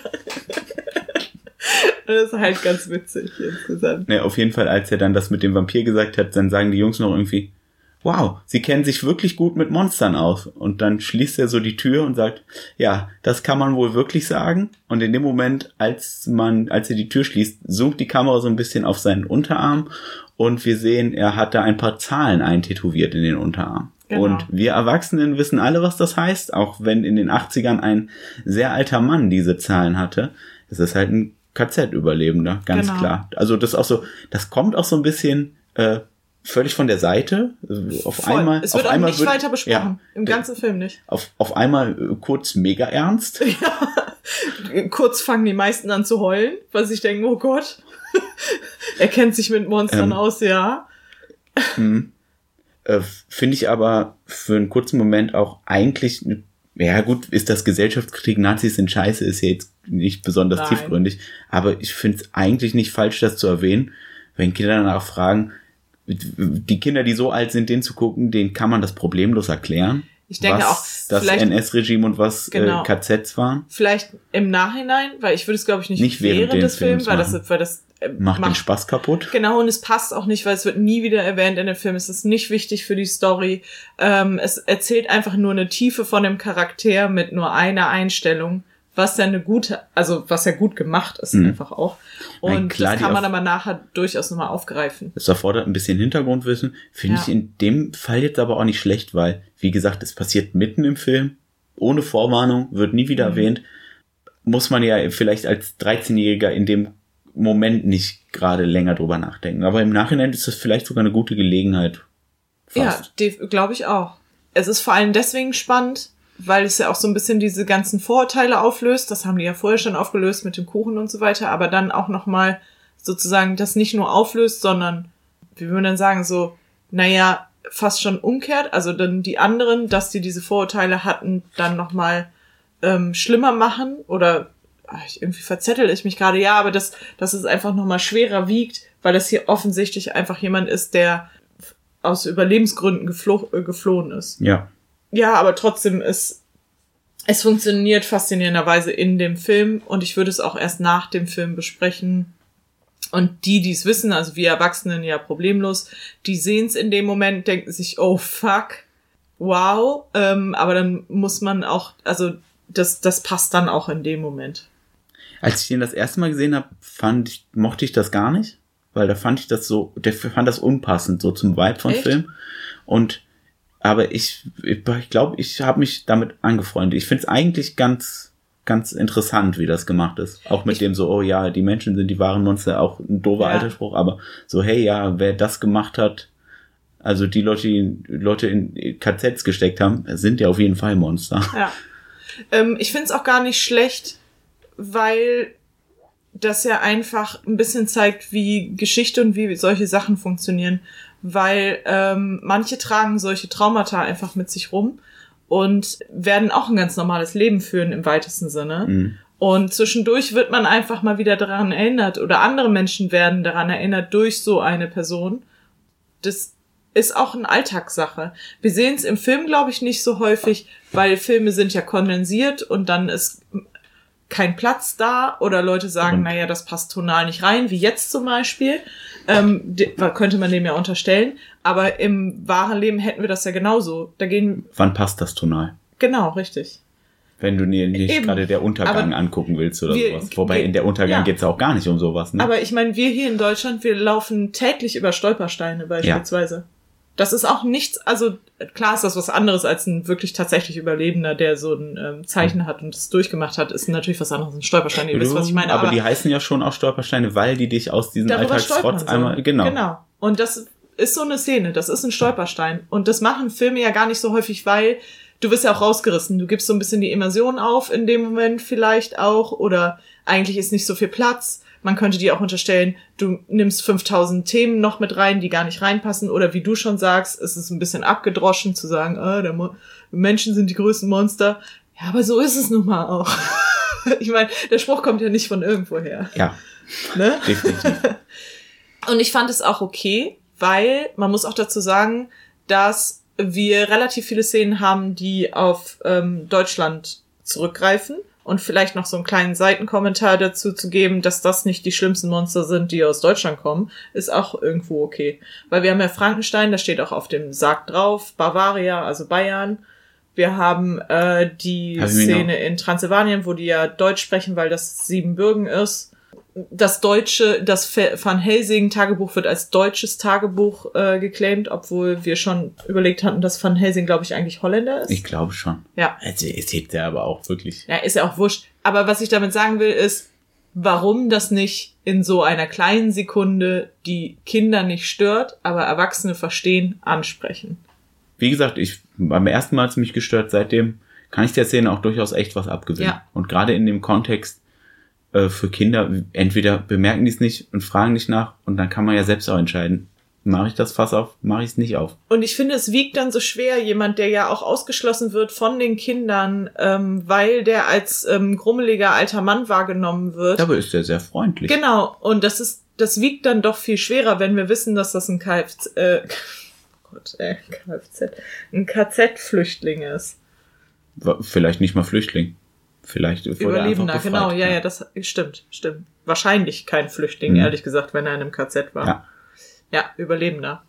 Das ist halt ganz witzig insgesamt. Ja, auf jeden Fall, als er dann das mit dem Vampir gesagt hat, dann sagen die Jungs noch irgendwie, wow, sie kennen sich wirklich gut mit Monstern aus. Und dann schließt er so die Tür und sagt, ja, das kann man wohl wirklich sagen. Und in dem Moment, als er die Tür schließt, zoomt die Kamera so ein bisschen auf seinen Unterarm und wir sehen, er hat da ein paar Zahlen eintätowiert in den Unterarm. Genau. Und wir Erwachsenen wissen alle, was das heißt, auch wenn in den 80ern ein sehr alter Mann diese Zahlen hatte. Das ist halt ein KZ-Überlebender, ganz genau. Klar. Also das auch so, das kommt auch so ein bisschen völlig von der Seite. Es wird nicht weiter besprochen. Ja, im ganzen Film nicht. Auf einmal kurz mega ernst. Ja. Kurz fangen die meisten an zu heulen, weil sie sich denken, oh Gott, er kennt sich mit Monstern aus, ja. Finde ich aber für einen kurzen Moment auch eigentlich eine. Ja gut, ist das Gesellschaftskritik, Nazis sind scheiße, ist ja jetzt nicht besonders tiefgründig. Aber ich finde es eigentlich nicht falsch, das zu erwähnen, wenn Kinder danach fragen, die Kinder, die so alt sind, denen zu gucken, denen kann man das problemlos erklären. Ich denke auch, das NS-Regime und was genau, KZs waren. Vielleicht im Nachhinein, weil ich würde es, glaube ich, nicht während des Films, weil das macht den Spaß kaputt. Genau, und es passt auch nicht, weil es wird nie wieder erwähnt in dem Film. Es ist nicht wichtig für die Story. Es erzählt einfach nur eine Tiefe von dem Charakter mit nur einer Einstellung, was ja eine gute, also was ja gut gemacht ist einfach auch. Und nein, klar, das kann man aber nachher durchaus nochmal aufgreifen. Das erfordert ein bisschen Hintergrundwissen. Finde ich in dem Fall jetzt aber auch nicht schlecht, weil, wie gesagt, es passiert mitten im Film, ohne Vorwarnung, wird nie wieder erwähnt. Muss man ja vielleicht als 13-Jähriger in dem Moment nicht gerade länger drüber nachdenken. Aber im Nachhinein ist das vielleicht sogar eine gute Gelegenheit. Fast. Ja, glaube ich auch. Es ist vor allem deswegen spannend, weil es ja auch so ein bisschen diese ganzen Vorurteile auflöst. Das haben die ja vorher schon aufgelöst mit dem Kuchen und so weiter. Aber dann auch nochmal sozusagen das nicht nur auflöst, sondern, wie würden wir dann sagen, so, naja, fast schon umkehrt. Also dann die anderen, dass die diese Vorurteile hatten, dann nochmal schlimmer machen oder irgendwie verzettel ich mich gerade, ja, aber dass es einfach nochmal schwerer wiegt, weil das hier offensichtlich einfach jemand ist, der aus Überlebensgründen geflohen ist. Ja. Ja, aber trotzdem es funktioniert faszinierenderweise in dem Film und ich würde es auch erst nach dem Film besprechen. Und die es wissen, also wir Erwachsenen ja problemlos, die sehen es in dem Moment, denken sich, oh fuck, wow, aber dann muss man auch, also das passt dann auch in dem Moment. Als ich den das erste Mal gesehen habe, mochte ich das gar nicht, weil da fand ich das so, der fand das unpassend, so zum Vibe von Film. Aber ich glaube, ich habe mich damit angefreundet. Ich finde es eigentlich ganz, ganz interessant, wie das gemacht ist. Auch mit dem so, oh ja, die Menschen sind die wahren Monster, auch ein doofer alter Spruch, aber so, hey, ja, wer das gemacht hat, also die Leute in KZs gesteckt haben, sind ja auf jeden Fall Monster. Ja. Ich finde es auch gar nicht schlecht, weil das ja einfach ein bisschen zeigt, wie Geschichte und wie solche Sachen funktionieren. Weil manche tragen solche Traumata einfach mit sich rum und werden auch ein ganz normales Leben führen im weitesten Sinne. Mhm. Und zwischendurch wird man einfach mal wieder daran erinnert oder andere Menschen werden daran erinnert durch so eine Person. Das ist auch eine Alltagssache. Wir sehen es im Film, glaube ich, nicht so häufig, weil Filme sind ja kondensiert und dann ist kein Platz da oder Leute sagen, naja, das passt tonal nicht rein, wie jetzt zum Beispiel. Könnte man dem ja unterstellen. Aber im wahren Leben hätten wir das ja genauso. Wann passt das tonal? Genau, richtig. Wenn du dir nicht gerade der Untergang angucken willst oder sowas. Wobei in der Untergang geht's auch gar nicht um sowas. Ne? Aber ich meine, wir hier in Deutschland, wir laufen täglich über Stolpersteine beispielsweise. Ja. Das ist auch nichts, also klar ist das was anderes als ein wirklich tatsächlich Überlebender, der so ein Zeichen hat und das durchgemacht hat, ist natürlich was anderes als ein Stolperstein. Ihr wisst, was ich meine. Aber die heißen ja schon auch Stolpersteine, weil die dich aus diesem Alltagstrotz einmal... Genau. Und das ist so eine Szene, das ist ein Stolperstein. Und das machen Filme ja gar nicht so häufig, weil du wirst ja auch rausgerissen. Du gibst so ein bisschen die Immersion auf in dem Moment vielleicht auch, oder eigentlich ist nicht so viel Platz. Man könnte dir auch unterstellen, du nimmst 5000 Themen noch mit rein, die gar nicht reinpassen. Oder wie du schon sagst, es ist ein bisschen abgedroschen zu sagen, Menschen sind die größten Monster. Ja, aber so ist es nun mal auch. Ich meine, der Spruch kommt ja nicht von irgendwoher. Ja, ne? Definitiv. Und ich fand es auch okay, weil man muss auch dazu sagen, dass wir relativ viele Szenen haben, die auf Deutschland zurückgreifen. Und vielleicht noch so einen kleinen Seitenkommentar dazu zu geben, dass das nicht die schlimmsten Monster sind, die aus Deutschland kommen, ist auch irgendwo okay. Weil wir haben ja Frankenstein, da steht auch auf dem Sarg drauf, Bavaria, also Bayern. Wir haben die Szene in Transsilvanien, wo die ja Deutsch sprechen, weil das Siebenbürgen ist. Das deutsche, das Van Helsing Tagebuch wird als deutsches Tagebuch geclaimt, obwohl wir schon überlegt hatten, dass Van Helsing, glaube ich, eigentlich Holländer ist. Ich glaube schon. Ja. Also, es hebt er aber auch wirklich. Ja, ist ja auch wurscht. Aber was ich damit sagen will, ist, warum das nicht in so einer kleinen Sekunde die Kinder nicht stört, aber Erwachsene verstehen, ansprechen. Wie gesagt, beim ersten Mal hat es mich gestört, seitdem kann ich der Szene auch durchaus echt was abgewinnen. Ja. Und gerade in dem Kontext für Kinder, entweder bemerken die es nicht und fragen nicht nach, und dann kann man ja selbst auch entscheiden, mache ich das Fass auf, mache ich es nicht auf. Und ich finde, es wiegt dann so schwer, jemand, der ja auch ausgeschlossen wird von den Kindern, weil der als grummeliger alter Mann wahrgenommen wird. Dabei ist er sehr freundlich. Genau, und das wiegt dann doch viel schwerer, wenn wir wissen, dass das ein ein KZ-Flüchtling ist. Vielleicht nicht mal Flüchtling. Vielleicht Überlebender, genau, ja, das stimmt. Wahrscheinlich kein Flüchtling, ehrlich gesagt, wenn er in einem KZ war. Ja, Überlebender.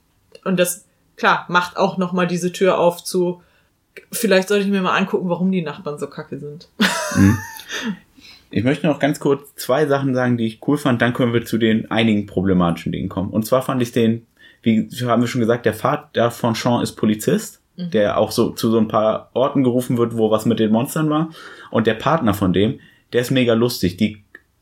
Und das, klar, macht auch nochmal diese Tür auf zu, vielleicht sollte ich mir mal angucken, warum die Nachbarn so kacke sind. Mhm. Ich möchte noch ganz kurz zwei Sachen sagen, die ich cool fand, dann können wir zu den einigen problematischen Dingen kommen. Und zwar fand ich den, wie haben wir schon gesagt, der Vater von Sean ist Polizist, der auch so zu so ein paar Orten gerufen wird, wo was mit den Monstern war. Und der Partner von dem, der ist mega lustig.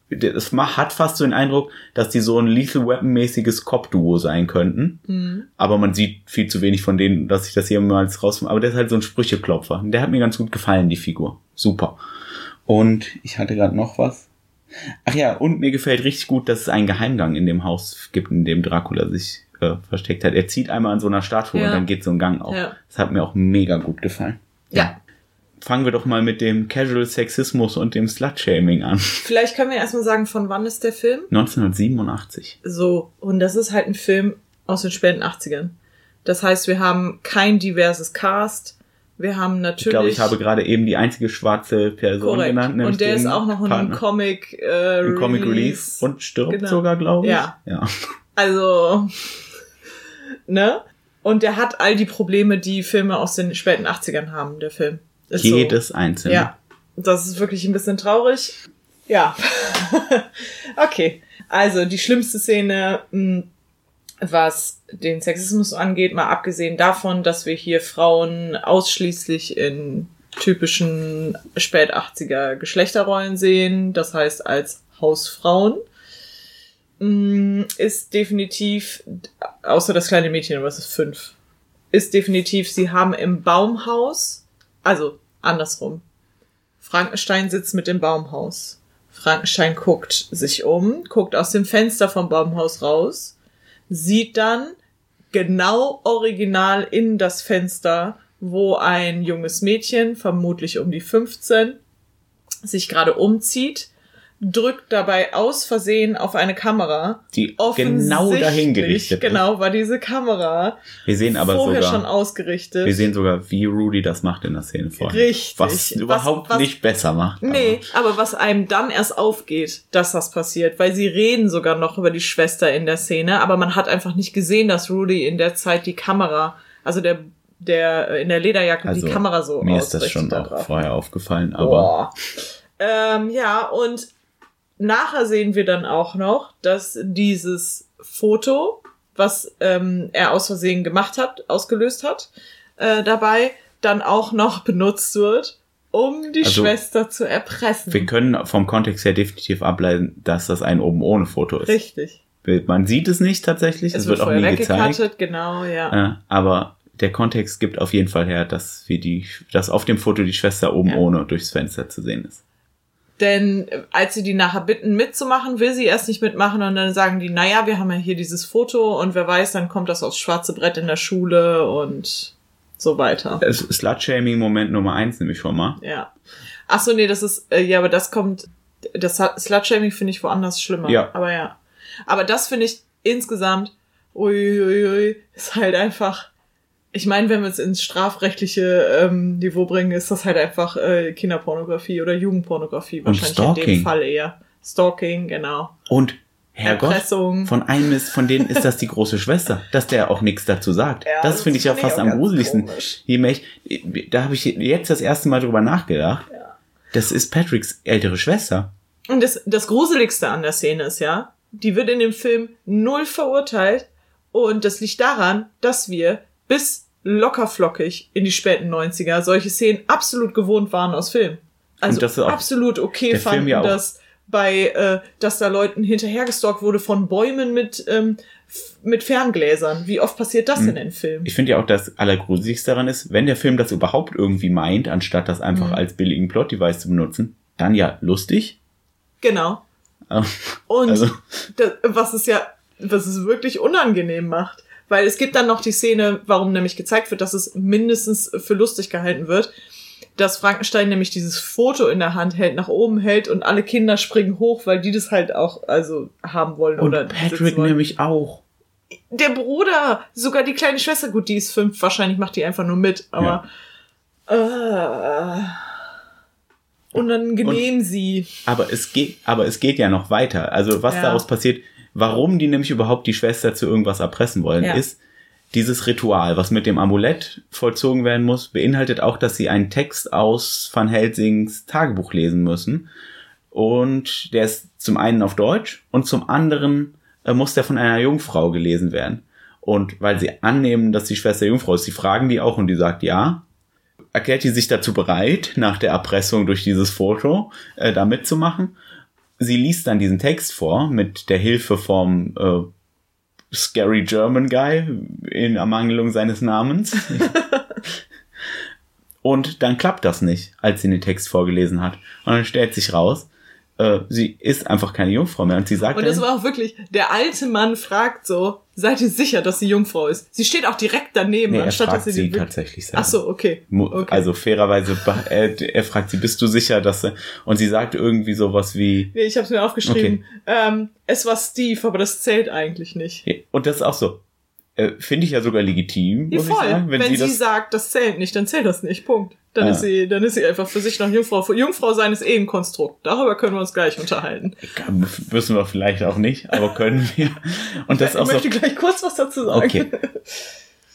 Das hat fast so den Eindruck, dass die so ein Lethal Weapon-mäßiges Cop-Duo sein könnten. Mhm. Aber man sieht viel zu wenig von denen, dass ich das jemals rausfinde. Aber der ist halt so ein Sprücheklopfer. Der hat mir ganz gut gefallen, die Figur. Super. Und ich hatte gerade noch was. Ach ja, und mir gefällt richtig gut, dass es einen Geheimgang in dem Haus gibt, in dem Dracula sich versteckt hat. Er zieht einmal an so einer Statue und dann geht so ein Gang auf. Ja. Das hat mir auch mega gut gefallen. Ja. Fangen wir doch mal mit dem Casual-Sexismus und dem Slut-Shaming an. Vielleicht können wir erstmal sagen, von wann ist der Film? 1987. So, und das ist halt ein Film aus den späten 80ern. Das heißt, wir haben kein diverses Cast. Wir haben natürlich... Ich glaube, ich habe gerade eben die einzige schwarze Person genannt. Nämlich und der ist auch noch in einem Comic-Release. Und stirbt sogar, glaube ich. Ja. Also... Ne? Und der hat all die Probleme, die Filme aus den späten 80ern haben, der Film. Ist jedes so. Einzelne. Ja, das ist wirklich ein bisschen traurig. Ja. Okay. Also, die schlimmste Szene, was den Sexismus angeht, mal abgesehen davon, dass wir hier Frauen ausschließlich in typischen Spät-80er Geschlechterrollen sehen, das heißt als Hausfrauen, ist definitiv, außer das kleine Mädchen, aber es ist 5, ist definitiv, sie haben im Baumhaus, also andersrum, Frankenstein sitzt mit im Baumhaus. Frankenstein guckt sich um, guckt aus dem Fenster vom Baumhaus raus, sieht dann genau original in das Fenster, wo ein junges Mädchen, vermutlich um die 15, sich gerade umzieht, drückt dabei aus Versehen auf eine Kamera, die genau dahin gerichtet ist. Genau, war diese Kamera schon ausgerichtet. Wir sehen sogar, wie Rudy das macht in der Szene vorher. Richtig. Was überhaupt nicht besser macht. Nee, aber was einem dann erst aufgeht, dass das passiert, weil sie reden sogar noch über die Schwester in der Szene, aber man hat einfach nicht gesehen, dass Rudy in der Zeit die Kamera, also der in der Lederjacke die Kamera so ausrichtet. Mir ist das schon auch vorher aufgefallen, aber... und nachher sehen wir dann auch noch, dass dieses Foto, was er aus Versehen ausgelöst hat, dabei dann auch noch benutzt wird, um die Schwester zu erpressen. Wir können vom Kontext her definitiv ableiten, dass das ein oben ohne Foto ist. Richtig. Man sieht es nicht tatsächlich, es wird auch nie gezeigt. Genau, ja. Aber der Kontext gibt auf jeden Fall her, dass auf dem Foto die Schwester oben ohne durchs Fenster zu sehen ist. Denn als sie die nachher bitten mitzumachen, will sie erst nicht mitmachen und dann sagen die, naja, wir haben ja hier dieses Foto und wer weiß, dann kommt das aufs schwarze Brett in der Schule und so weiter. Slut-Shaming-Moment Nummer 1 nämlich schon mal. Ja. Ach so, nee, das ist, ja, aber das kommt, das Slut-Shaming finde ich woanders schlimmer. Ja. Aber ja. Aber das finde ich insgesamt, ist halt einfach, ich meine, wenn wir es ins strafrechtliche Niveau bringen, ist das halt einfach Kinderpornografie oder Jugendpornografie. Wahrscheinlich und Stalking. In dem Fall eher. Stalking, genau. Und Herrgott, Erpressung. Von denen ist das die große Schwester, dass der auch nichts dazu sagt. Ja, das finde ich ja fast am gruseligsten. Da habe ich jetzt das erste Mal drüber nachgedacht. Ja. Das ist Patricks ältere Schwester. Und das Gruseligste an der Szene ist ja, die wird in dem Film null verurteilt. Und das liegt daran, dass wir bis lockerflockig in die späten 90er solche Szenen absolut gewohnt waren aus Film. Also das absolut okay fanden, ja dass dass da Leuten hinterhergestalkt wurde von Bäumen mit Ferngläsern. Wie oft passiert das denn in Filmen? Ich finde ja auch, das Allergruseligste daran ist, wenn der Film das überhaupt irgendwie meint, anstatt das einfach als billigen Plot-Device zu benutzen, dann ja lustig. Genau. Und das, was es wirklich unangenehm macht. Weil es gibt dann noch die Szene, warum nämlich gezeigt wird, dass es mindestens für lustig gehalten wird, dass Frankenstein nämlich dieses Foto in der Hand hält, nach oben hält und alle Kinder springen hoch, weil die das halt auch haben wollen. Und oder Patrick nämlich auch. Der Bruder, sogar die kleine Schwester, gut, die ist 5, wahrscheinlich macht die einfach nur mit, aber unangenehm sie. Aber es geht ja noch weiter. Also was daraus passiert... Warum die nämlich überhaupt die Schwester zu irgendwas erpressen wollen, ist dieses Ritual, was mit dem Amulett vollzogen werden muss, beinhaltet auch, dass sie einen Text aus Van Helsings Tagebuch lesen müssen. Und der ist zum einen auf Deutsch und zum anderen muss der von einer Jungfrau gelesen werden. Und weil sie annehmen, dass die Schwester Jungfrau ist, sie fragen die auch und die sagt ja. Erklärt die sich dazu bereit, nach der Erpressung durch dieses Foto da mitzumachen. Sie liest dann diesen Text vor mit der Hilfe vom Scary German Guy in Ermangelung seines Namens. Und dann klappt das nicht, als sie den Text vorgelesen hat. Und dann stellt sich raus, sie ist einfach keine Jungfrau mehr. Und sie sagt. Und das war auch wirklich, der alte Mann fragt so, seid ihr sicher, dass sie Jungfrau ist? Sie steht auch direkt daneben, anstatt dass sie tatsächlich selber. Ach so, okay. Also fairerweise, er fragt sie, bist du sicher, dass sie... Und sie sagt irgendwie sowas wie... Nee, ich hab's mir aufgeschrieben. Okay. Es war Steve, aber das zählt eigentlich nicht. Ja, und das ist auch so. Finde ich ja sogar legitim, muss ich sagen. Wenn sie sagt, das zählt nicht, dann zählt das nicht, Punkt. Dann ist sie einfach für sich noch Jungfrau. Jungfrau sein ist eh ein Konstrukt. Darüber können wir uns gleich unterhalten. Müssen wir vielleicht auch nicht, aber können wir. Und das ich möchte gleich kurz was dazu sagen. Okay.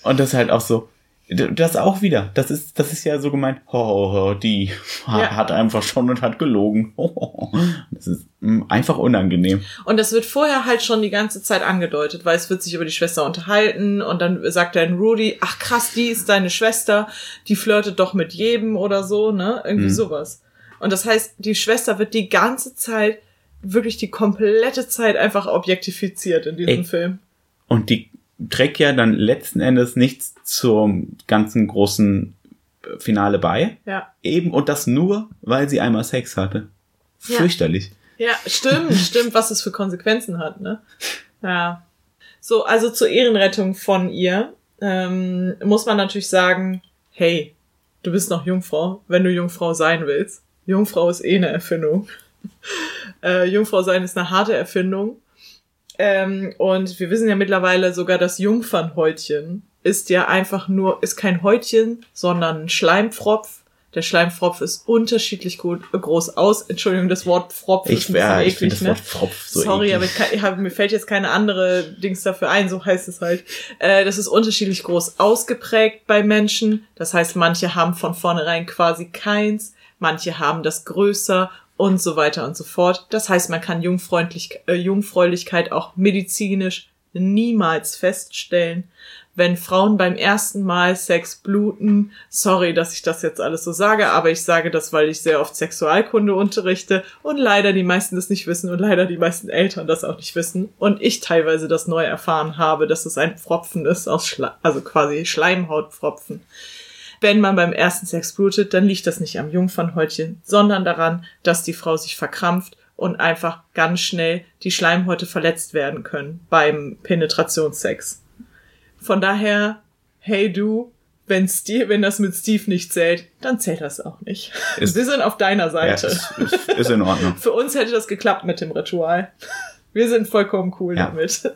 Und das halt auch so, das auch wieder, das ist ja so gemeint, die hat einfach schon und hat gelogen. Das ist einfach unangenehm. Und das wird vorher halt schon die ganze Zeit angedeutet, weil es wird sich über die Schwester unterhalten und dann sagt dann Rudy, ach krass, die ist deine Schwester, die flirtet doch mit jedem oder so, ne? Irgendwie sowas. Und das heißt, die Schwester wird die ganze Zeit, wirklich die komplette Zeit einfach objektifiziert in diesem Film. Und die trägt ja dann letzten Endes nichts zum ganzen großen Finale bei. Ja. Eben, und das nur, weil sie einmal Sex hatte. Ja. Fürchterlich. Ja, stimmt, was es für Konsequenzen hat, ne? Ja. So, also zur Ehrenrettung von ihr, muss man natürlich sagen, hey, du bist noch Jungfrau, wenn du Jungfrau sein willst. Jungfrau ist eh eine Erfindung. Jungfrau sein ist eine harte Erfindung. Und wir wissen ja mittlerweile sogar, das Jungfernhäutchen ist kein Häutchen, sondern ein Schleimpfropf. Der Schleimpfropf ist unterschiedlich groß aus. Entschuldigung, das Wort Pfropf ist ein bisschen eklig. Ich finde das Wort Pfropf so eklig. Sorry, aber mir fällt jetzt keine andere Dings dafür ein, so heißt es halt. Das ist unterschiedlich groß ausgeprägt bei Menschen. Das heißt, manche haben von vornherein quasi keins, manche haben das größer und so weiter und so fort. Das heißt, man kann Jungfräulichkeit auch medizinisch niemals feststellen, wenn Frauen beim ersten Mal Sex bluten, sorry, dass ich das jetzt alles so sage, aber ich sage das, weil ich sehr oft Sexualkunde unterrichte und leider die meisten das nicht wissen und leider die meisten Eltern das auch nicht wissen und ich teilweise das neu erfahren habe, dass es ein Pfropfen ist, aus also quasi Schleimhautpfropfen. Wenn man beim ersten Sex blutet, dann liegt das nicht am Jungfernhäutchen, sondern daran, dass die Frau sich verkrampft und einfach ganz schnell die Schleimhäute verletzt werden können beim Penetrationssex. Von daher, hey du, wenn das mit Steve nicht zählt, dann zählt das auch nicht. Wir sind auf deiner Seite. Ja, ist in Ordnung. Für uns hätte das geklappt mit dem Ritual. Wir sind vollkommen cool damit.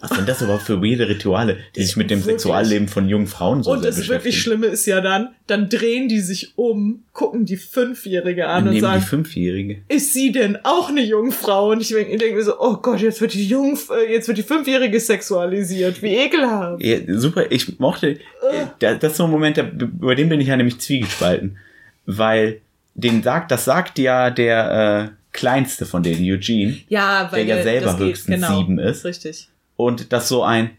Was sind das überhaupt für weirde Rituale, die sich mit dem Sexualleben von jungen Frauen so beschäftigen? Und das wirklich Schlimme ist ja dann drehen die sich um, gucken die Fünfjährige an und sagen, die Fünfjährige, ist sie denn auch eine Jungfrau? Und ich denke mir so, oh Gott, jetzt wird die Fünfjährige sexualisiert. Wie ekelhaft. Ja, super, ich mochte, das ist so ein Moment, über den bin ich ja nämlich zwiegespalten. Weil das sagt ja der Kleinste von denen, Eugene, ja, weil der ja selber höchstens 7 ist. Richtig. Und das so ein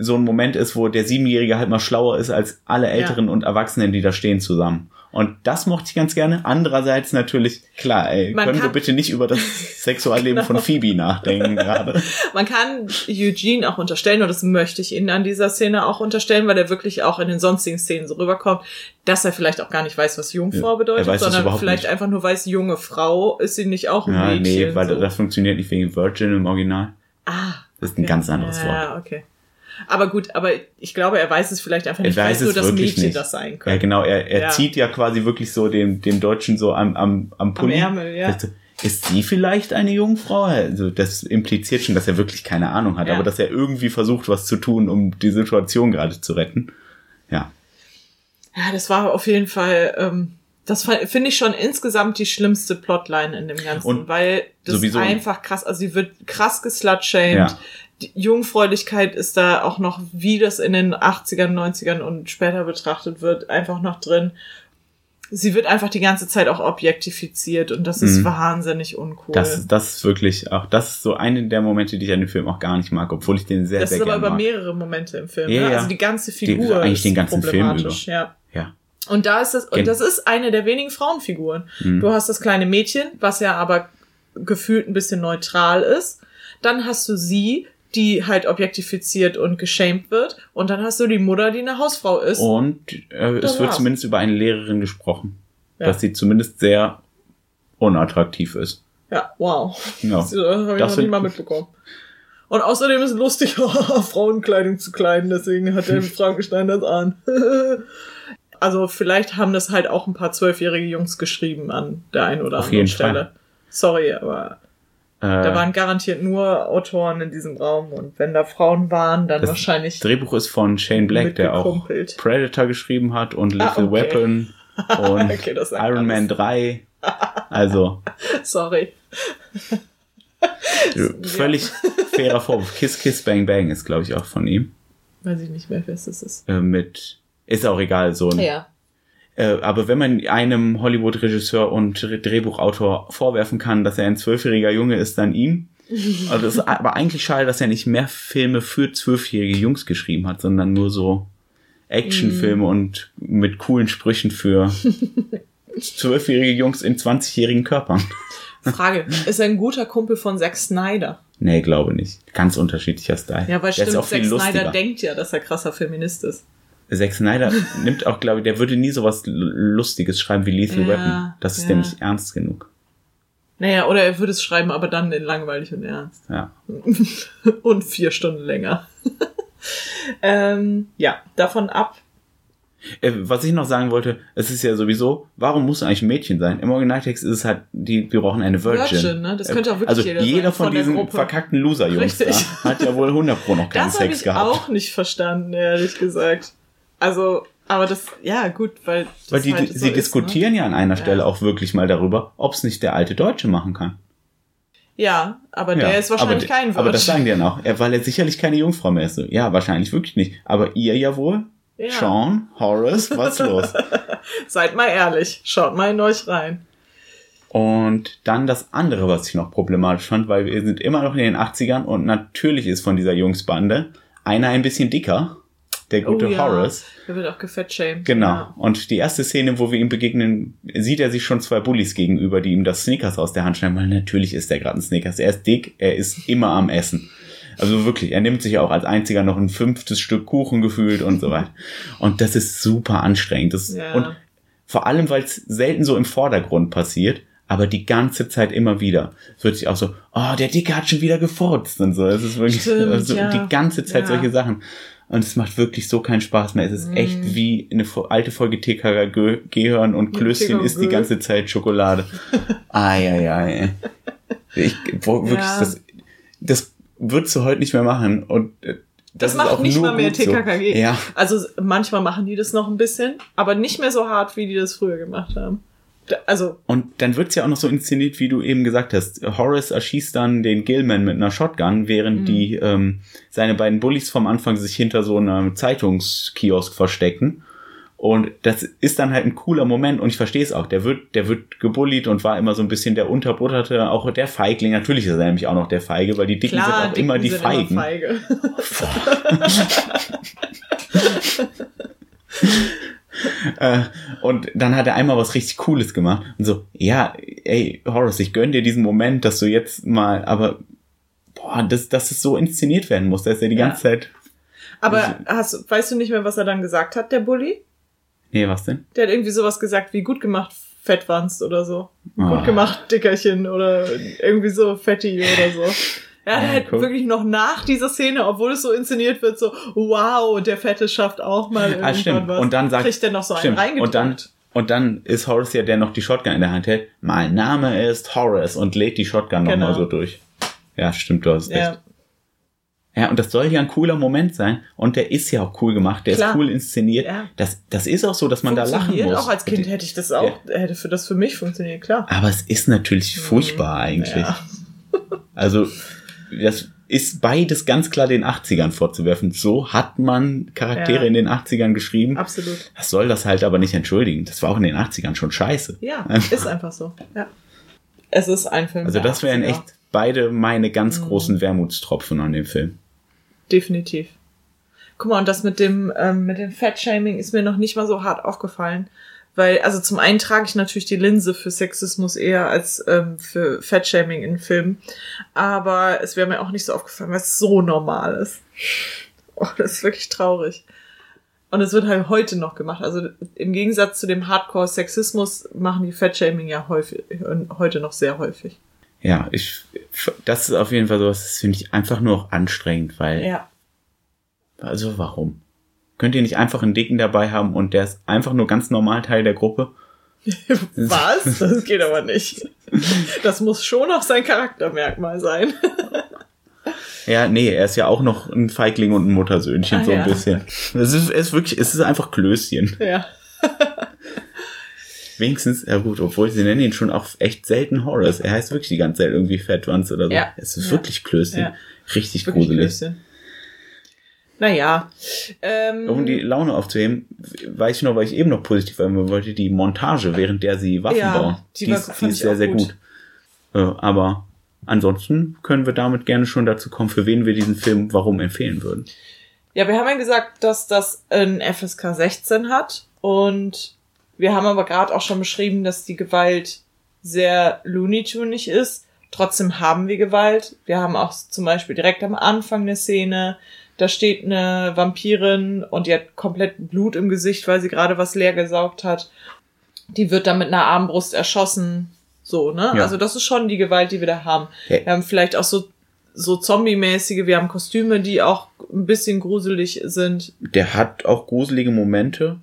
Moment ist, wo der 7-Jährige halt mal schlauer ist als alle Älteren und Erwachsenen, die da stehen zusammen. Und das mochte ich ganz gerne. Andererseits natürlich, klar, können wir bitte nicht über das Sexualleben von Phoebe nachdenken gerade. Man kann Eugene auch unterstellen, und das möchte ich Ihnen an dieser Szene auch unterstellen, weil er wirklich auch in den sonstigen Szenen so rüberkommt, dass er vielleicht auch gar nicht weiß, was Jungfrau bedeutet, sondern vielleicht nicht. Einfach nur weiß, junge Frau, ist sie nicht auch ein Mädchen? Nee, weil so. Das funktioniert nicht wegen Virgin im Original. Das ist ein ganz anderes Wort. Ja, okay. Aber gut, aber ich glaube, er weiß es vielleicht einfach nicht. Er weiß nur, dass Mädchen nicht das sein können. Ja, genau. Er zieht ja quasi wirklich so dem Deutschen so am Pulli. Am Ärmel, ja. Ist sie vielleicht eine Jungfrau? Also das impliziert schon, dass er wirklich keine Ahnung hat, aber dass er irgendwie versucht, was zu tun, um die Situation gerade zu retten. Ja. Ja, das war auf jeden Fall... das finde ich schon insgesamt die schlimmste Plotline in dem Ganzen, und weil das sowieso einfach krass, also sie wird krass geslutshamed, die Jungfräulichkeit ist da auch noch, wie das in den 80ern, 90ern und später betrachtet wird, einfach noch drin. Sie wird einfach die ganze Zeit auch objektifiziert und das ist wahnsinnig uncool. Das ist wirklich auch, das ist so eine der Momente, die ich an dem Film auch gar nicht mag, obwohl ich den sehr, sehr gerne mag. Das ist aber über mehrere Momente im Film, ja. Also die ganze Figur eigentlich ist den ganzen problematisch, Film über. Ja. Und das ist eine der wenigen Frauenfiguren. Mhm. Du hast das kleine Mädchen, was ja aber gefühlt ein bisschen neutral ist. Dann hast du sie, die halt objektifiziert und geschämt wird. Und dann hast du die Mutter, die eine Hausfrau ist. Und es wird zumindest über eine Lehrerin gesprochen, dass sie zumindest sehr unattraktiv ist. Ja, wow. Ja. Das habe ich noch nicht mal mitbekommen. Und außerdem ist es lustig, Frauenkleidung zu kleiden. Deswegen hat der Frankenstein das an. Also vielleicht haben das halt auch ein paar 12-jährige Jungs geschrieben an der einen oder anderen Stelle. Fall. Sorry, aber da waren garantiert nur Autoren in diesem Raum. Und wenn da Frauen waren, dann das wahrscheinlich... Das Drehbuch ist von Shane Black, der auch Predator geschrieben hat und Lethal Weapon und okay, Iron Man 3. Also... Sorry. Völlig fairer Vorwurf. Kiss, Kiss, Bang, Bang ist, glaube ich, auch von ihm. Weiß ich nicht mehr, wer es ist. Ist auch egal, so ein... Ja. Aber wenn man einem Hollywood-Regisseur und Drehbuchautor vorwerfen kann, dass er ein 12-jähriger Junge ist, dann ihm. Also das ist aber eigentlich schade, dass er nicht mehr Filme für 12-jährige Jungs geschrieben hat, sondern nur so Actionfilme und mit coolen Sprüchen für 12-jährige Jungs in 20-jährigen Körpern. Frage, ist er ein guter Kumpel von Zack Snyder? Nee, glaube nicht. Ganz unterschiedlicher Style. Ja, weil stimmt, Zack Snyder denkt ja, dass er krasser Feminist ist. Zack Snyder nimmt auch, glaube ich, der würde nie sowas Lustiges schreiben wie Lethal Weapon. Das ist nämlich ernst genug. Naja, oder er würde es schreiben, aber dann in langweilig und ernst. Ja. Und 4 Stunden länger. Davon ab. Was ich noch sagen wollte, es ist ja sowieso, warum muss eigentlich ein Mädchen sein? Im Originaltext ist es halt, wir brauchen eine Virgin. Virgin, ne? Das könnte auch wirklich jeder von diesen Gruppe. Verkackten Loser-Jungs da hat ja wohl 100% noch keinen Sex gehabt. Das habe ich auch nicht verstanden, ehrlich gesagt. Also, aber das, ja gut, weil... Das weil halt so sie ist, diskutieren ne? ja an einer Stelle auch wirklich mal darüber, ob es nicht der alte Deutsche machen kann. Ja, aber der ist wahrscheinlich kein Virgin. Aber das sagen die dann auch, weil er sicherlich keine Jungfrau mehr ist. Ja, wahrscheinlich wirklich nicht. Aber ihr ja wohl... Ja. Sean, Horace, was los? Seid mal ehrlich, schaut mal in euch rein. Und dann das andere, was ich noch problematisch fand, weil wir sind immer noch in den 80ern und natürlich ist von dieser Jungsbande Einer ein bisschen dicker, der gute Horace. Der wird auch gefettshamed. Genau. Ja. Und die erste Szene, wo wir ihm begegnen, sieht er sich schon zwei Bullies gegenüber, die ihm das Snickers aus der Hand schneiden, weil natürlich ist er gerade ein Snickers. Er ist dick, er ist immer am Essen. Also wirklich, er nimmt sich auch als einziger noch ein 5. Stück Kuchen gefühlt und so weiter. Und das ist super anstrengend. Das ja. Und vor allem, weil es selten so im Vordergrund passiert, aber die ganze Zeit immer wieder. Es wird sich auch so, oh, der Dicke hat schon wieder gefurzt und so. Es ist wirklich die ganze Zeit solche Sachen. Und es macht wirklich so keinen Spaß mehr. Es ist echt wie eine alte Folge TKKG hören und Klößchen ist die ganze Zeit Schokolade. Eieiei. Das würdest du heute nicht mehr machen. Und das macht auch nicht mal mehr TKKG. So. Ja. Also manchmal machen die das noch ein bisschen, aber nicht mehr so hart, wie die das früher gemacht haben. Also. Und dann wird's ja auch noch so inszeniert, wie du eben gesagt hast. Horace erschießt dann den Gill-man mit einer Shotgun, während die seine beiden Bullies vom Anfang sich hinter so einem Zeitungskiosk verstecken. Und das ist dann halt ein cooler Moment und ich verstehe es auch. Der wird gebullied und war immer so ein bisschen der Unterbutterte, auch der Feigling. Natürlich ist er nämlich auch noch der Feige, weil die Dicken sind auch immer die Feigen. Immer Feige. Und dann hat er einmal was richtig Cooles gemacht und so, ja, ey, Horace, ich gönn dir diesen Moment, dass du jetzt mal, aber boah, dass es so inszeniert werden muss, dass er die ganze Zeit... Aber weißt du nicht mehr, was er dann gesagt hat, der Bully? Nee, was denn? Der hat irgendwie sowas gesagt wie, gut gemacht, Fettwanst oder so. Gut gemacht, Dickerchen oder irgendwie so, Fetti oder so. Er hat halt wirklich noch nach dieser Szene, obwohl es so inszeniert wird, so, wow, der Fette schafft auch mal irgendwann was. Und dann kriegt der noch so einen reingedrückt. Und dann ist Horace ja, der noch die Shotgun in der Hand hält. Mein Name ist Horace und lädt die Shotgun nochmal so durch. Ja, stimmt, du hast recht. Ja, und das soll ja ein cooler Moment sein. Und der ist ja auch cool gemacht, der ist cool inszeniert. Ja. Das ist auch so, dass man da lachen muss. Auch als Kind hätte ich das auch, hätte das für mich funktioniert, klar. Aber es ist natürlich furchtbar eigentlich. Ja. Also... Das ist beides ganz klar den 80ern vorzuwerfen. So hat man Charaktere in den 80ern geschrieben. Absolut. Das soll das halt aber nicht entschuldigen. Das war auch in den 80ern schon scheiße. Ja, ist einfach so. Ja. Es ist ein Film. Also das wären echt beide meine ganz großen Wermutstropfen an dem Film. Definitiv. Guck mal, und das mit dem Fat-Shaming ist mir noch nicht mal so hart aufgefallen. Weil, also zum einen trage ich natürlich die Linse für Sexismus eher als für Fatshaming in Filmen. Aber es wäre mir auch nicht so aufgefallen, weil es so normal ist. Oh, das ist wirklich traurig. Und es wird halt heute noch gemacht. Also im Gegensatz zu dem Hardcore-Sexismus machen die Fatshaming ja häufig, heute noch sehr häufig. Ja, das ist auf jeden Fall sowas, das finde ich einfach nur auch anstrengend, weil... Ja. Also warum? Könnt ihr nicht einfach einen Dicken dabei haben und der ist einfach nur ganz normal Teil der Gruppe? Was? Das geht aber nicht. Das muss schon auch sein Charaktermerkmal sein. Ja, nee, er ist ja auch noch ein Feigling und ein Muttersöhnchen, so ein bisschen. Es ist einfach Klößchen. Ja. Wenigstens, ja gut, obwohl sie nennen ihn schon auch echt selten Horace. Er heißt wirklich die ganze Zeit irgendwie Fettwanz oder so. Ja. Es ist wirklich Klößchen. Ja. Richtig wirklich gruselig. Klößchen. Naja. Um die Laune aufzuheben, weiß ich noch, weil ich eben noch positiv einmal wollte, die Montage, während der sie Waffen bauen. Die ist sehr, sehr gut. Aber ansonsten können wir damit gerne schon dazu kommen, für wen wir diesen Film warum empfehlen würden. Ja, wir haben ja gesagt, dass das ein FSK 16 hat. Und wir haben aber gerade auch schon beschrieben, dass die Gewalt sehr looney-tunig ist. Trotzdem haben wir Gewalt. Wir haben auch zum Beispiel direkt am Anfang eine Szene, da steht eine Vampirin und die hat komplett Blut im Gesicht, weil sie gerade was leer gesaugt hat. Die wird dann mit einer Armbrust erschossen. So, ne? Ja. Also das ist schon die Gewalt, die wir da haben. Okay. Wir haben vielleicht auch so zombie-mäßige, wir haben Kostüme, die auch ein bisschen gruselig sind. Der hat auch gruselige Momente.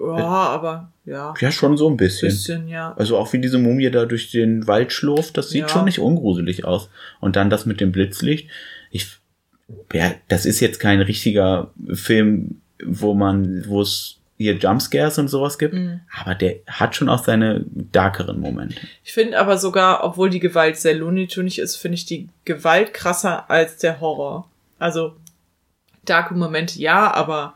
Ja, aber ja. Ja, schon so ein bisschen. Also auch wie diese Mumie da durch den Wald schlurft, das sieht schon nicht ungruselig aus. Und dann das mit dem Blitzlicht. Das ist jetzt kein richtiger Film, wo es hier Jumpscares und sowas gibt, aber der hat schon auch seine darkeren Momente. Ich finde aber sogar, obwohl die Gewalt sehr looney-tunig ist, finde ich die Gewalt krasser als der Horror. Also, darke Momente ja, aber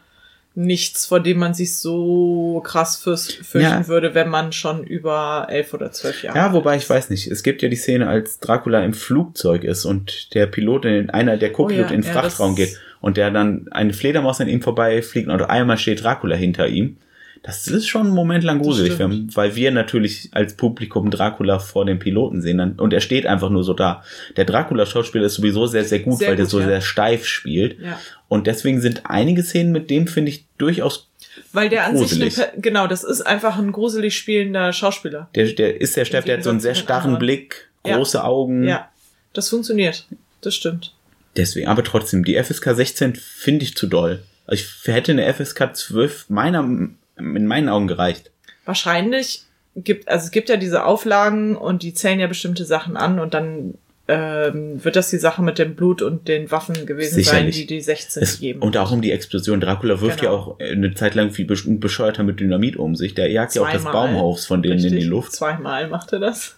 nichts, vor dem man sich so krass fürchten würde, wenn man schon über 11 oder 12 Jahre alt ist. Ja, wobei ich weiß nicht. Es gibt ja die Szene, als Dracula im Flugzeug ist und der Pilot in den Frachtraum geht. und der dann eine Fledermaus an ihm vorbeifliegt und einmal steht Dracula hinter ihm. Das ist schon einen Moment lang gruselig, weil wir natürlich als Publikum Dracula vor dem Piloten sehen und er steht einfach nur so da. Der Dracula-Schauspieler ist sowieso sehr, sehr gut, weil der so sehr steif spielt. Ja. Und deswegen sind einige Szenen mit dem, finde ich, durchaus weil der an gruselig. Sich, genau, das ist einfach ein gruselig spielender Schauspieler. Der ist sehr steif, der hat so einen sehr starren Blick, große Augen. Ja, das funktioniert, das stimmt. Deswegen, aber trotzdem, die FSK 16 finde ich zu doll. Also ich hätte eine FSK 12 in meinen Augen gereicht. Wahrscheinlich es gibt ja diese Auflagen und die zählen ja bestimmte Sachen an und dann wird das die Sache mit dem Blut und den Waffen gewesen sicherlich sein, die 16 geben. Und auch um die Explosion. Dracula wirft ja auch eine Zeit lang wie ein Bescheuerter mit Dynamit um sich. Der jagt ja auch das Baumhaus von denen in die Luft. Zweimal macht er das.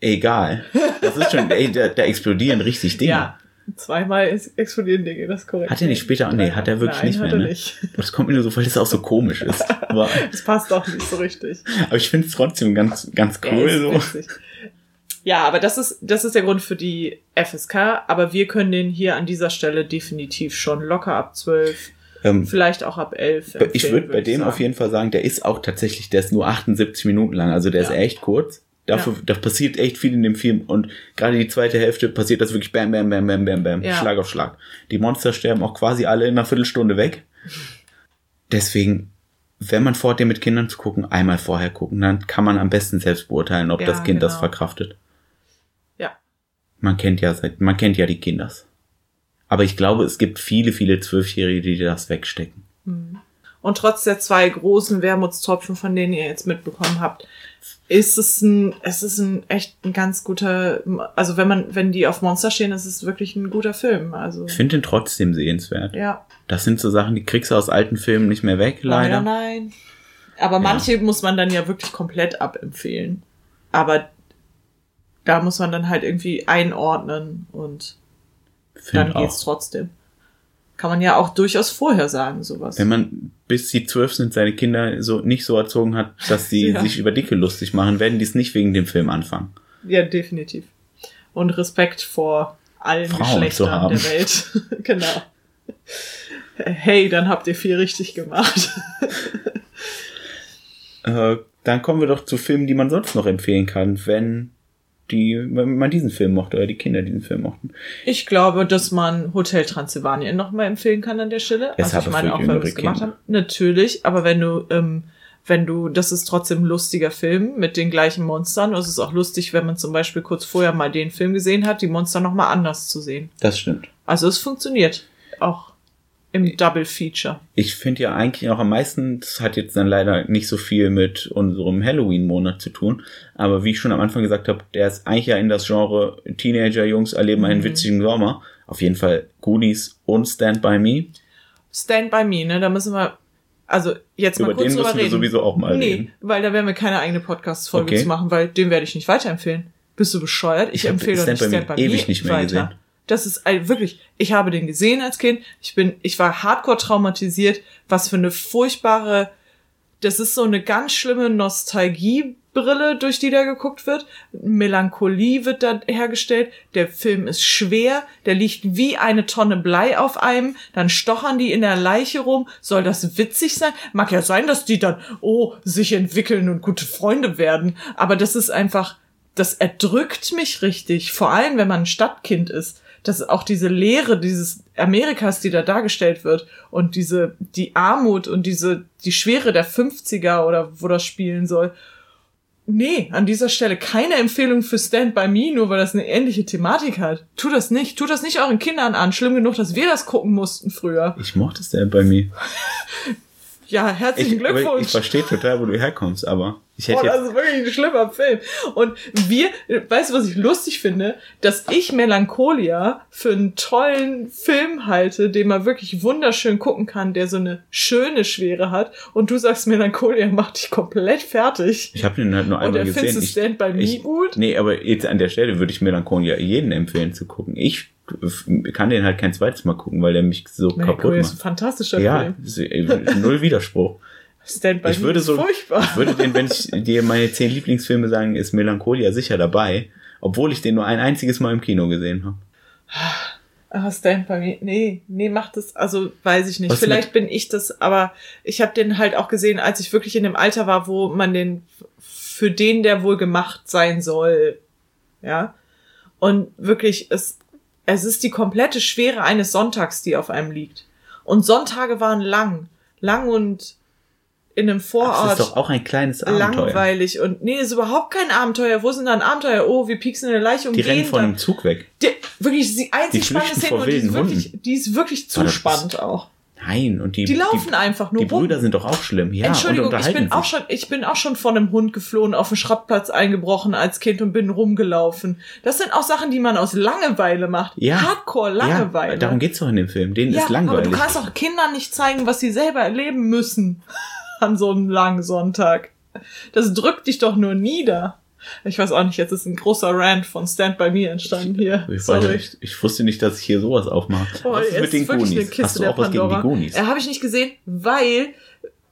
Egal. Das ist schon, da explodieren richtig Dinge. Ja. Zweimal explodieren Dinge, das ist korrekt. Hat er nicht später? Nee, hat er wirklich nicht mehr. Ne? Nicht. Das kommt mir nur so vor, dass es auch so komisch ist. Aber das passt auch nicht so richtig. Aber ich finde es trotzdem ganz, ganz cool. Ja, so. Ja, aber das ist der Grund für die FSK. Aber wir können den hier an dieser Stelle definitiv schon locker ab 12, vielleicht auch ab 11 empfehlen. Ich würde bei dem auf jeden Fall sagen, der ist nur 78 Minuten lang. Also der ist echt kurz. Da passiert echt viel in dem Film und gerade die zweite Hälfte passiert das wirklich bam, bam, bam, bam, bam, bam, Schlag auf Schlag. Die Monster sterben auch quasi alle in einer Viertelstunde weg. Deswegen, wenn man vorhat, den mit Kindern zu gucken, einmal vorher gucken, dann kann man am besten selbst beurteilen, ob das Kind das verkraftet. Ja. Man kennt ja die Kinder. Aber ich glaube, es gibt viele, viele Zwölfjährige, die das wegstecken. Mhm. Und trotz der zwei großen Wermutstropfen, von denen ihr jetzt mitbekommen habt, ist es echt ein ganz guter, also wenn die auf Monster stehen, ist es wirklich ein guter Film. Also ich finde ihn trotzdem sehenswert. Ja. Das sind so Sachen, die kriegst du aus alten Filmen nicht mehr weg, leider. Nein. Aber manche muss man dann ja wirklich komplett abempfehlen. Aber da muss man dann halt irgendwie einordnen und dann geht's trotzdem. Kann man ja auch durchaus vorher sagen, sowas. Wenn man, bis sie 12 sind, seine Kinder so nicht so erzogen hat, dass sie sich über Dicke lustig machen, werden die es nicht wegen dem Film anfangen. Ja, definitiv. Und Respekt vor allen Frauen Geschlechtern der Welt. Genau. Hey, dann habt ihr viel richtig gemacht. Dann kommen wir doch zu Filmen, die man sonst noch empfehlen kann, wenn man diesen Film mochte oder die Kinder diesen Film mochten. Ich glaube, dass man Hotel Transylvanien nochmal empfehlen kann an der Stelle. Also ich meine, auch wenn wir es gemacht haben. Natürlich, aber wenn du, das ist trotzdem ein lustiger Film mit den gleichen Monstern. Und es ist auch lustig, wenn man zum Beispiel kurz vorher mal den Film gesehen hat, die Monster nochmal anders zu sehen. Das stimmt. Also es funktioniert auch im Double Feature. Ich finde ja eigentlich auch am meisten, das hat jetzt dann leider nicht so viel mit unserem Halloween-Monat zu tun, aber wie ich schon am Anfang gesagt habe, der ist eigentlich ja in das Genre Teenager-Jungs erleben einen witzigen Sommer. Auf jeden Fall Goonies und Stand By Me. Stand By Me, ne? Da müssen wir, also jetzt mal kurz drüber reden. Über den müssen wir sowieso auch mal reden. Nee, weil da werden wir keine eigene Podcast-Folge zu machen, weil den werde ich nicht weiterempfehlen. Bist du bescheuert? Ich empfehle doch nicht Stand By Me ewig nicht mehr weiter. Gesehen. Das ist wirklich, ich habe den gesehen als Kind, ich war hardcore traumatisiert, was für eine furchtbare, das ist so eine ganz schlimme Nostalgiebrille, durch die da geguckt wird, Melancholie wird da hergestellt, der Film ist schwer, der liegt wie eine Tonne Blei auf einem, dann stochern die in der Leiche rum, soll das witzig sein? Mag ja sein, dass die dann, sich entwickeln und gute Freunde werden, aber das ist einfach, das erdrückt mich richtig, vor allem wenn man ein Stadtkind ist. Das ist auch diese Leere dieses Amerikas, die da dargestellt wird und die Armut und die Schwere der 50er oder wo das spielen soll. Nee, an dieser Stelle keine Empfehlung für Stand By Me, nur weil das eine ähnliche Thematik hat. Tut das nicht euren Kindern an. Schlimm genug, dass wir das gucken mussten früher. Ich mochte Stand By Me. Ja, herzlichen Glückwunsch. Ich verstehe total, wo du herkommst, aber ich hätte das ist wirklich ein schlimmer Film. Und weißt du, was ich lustig finde? Dass ich Melancholia für einen tollen Film halte, den man wirklich wunderschön gucken kann, der so eine schöne Schwere hat. Und du sagst, Melancholia macht dich komplett fertig. Ich habe den halt nur einmal gesehen. Und findest du Stand By Me gut? Nee, aber jetzt an der Stelle würde ich Melancholia jedem empfehlen zu gucken. Ich kann den halt kein zweites Mal gucken, weil der mich so kaputt macht. Das ist ein fantastischer Film. Ja, null Widerspruch. Stand-by ist furchtbar. Ich würde den, wenn ich dir meine 10 Lieblingsfilme sagen, ist Melancholia sicher dabei, obwohl ich den nur ein einziges Mal im Kino gesehen habe. Ah, Stand by Me. Nee, macht das, also weiß ich nicht. Was vielleicht mit? Bin ich das, aber ich habe den halt auch gesehen, als ich wirklich in dem Alter war, wo man den, für den der wohl gemacht sein soll. Ja. Und wirklich, es ist die komplette Schwere eines Sonntags, die auf einem liegt. Und Sonntage waren lang. Lang und in einem Vorort. Das ist doch auch ein kleines Abenteuer. Langweilig. Und nee, ist überhaupt kein Abenteuer. Wo sind da ein Abenteuer? Oh, wir pieksen eine Leiche um. Die rennen von einem Zug weg. Wirklich, die einzig spannende Szene. Und die ist wirklich zu spannend auch. Nein, und die laufen einfach nur rum. Die Brüder sind doch auch schlimm. Ja, Entschuldigung, und ich bin auch schon von einem Hund geflohen, auf den Schrottplatz eingebrochen als Kind und bin rumgelaufen. Das sind auch Sachen, die man aus Langeweile macht. Ja, Hardcore Langeweile. Ja, darum geht's doch in dem Film. Denen ist langweilig. Aber du kannst auch Kindern nicht zeigen, was sie selber erleben müssen an so einem langen Sonntag. Das drückt dich doch nur nieder. Ich weiß auch nicht, jetzt ist ein großer Rant von Stand By Me entstanden hier. Ich wusste nicht, dass ich hier sowas aufmache. Oh, was ist mit den Goonies? Hast du auch was gegen die Goonies? Habe ich nicht gesehen, weil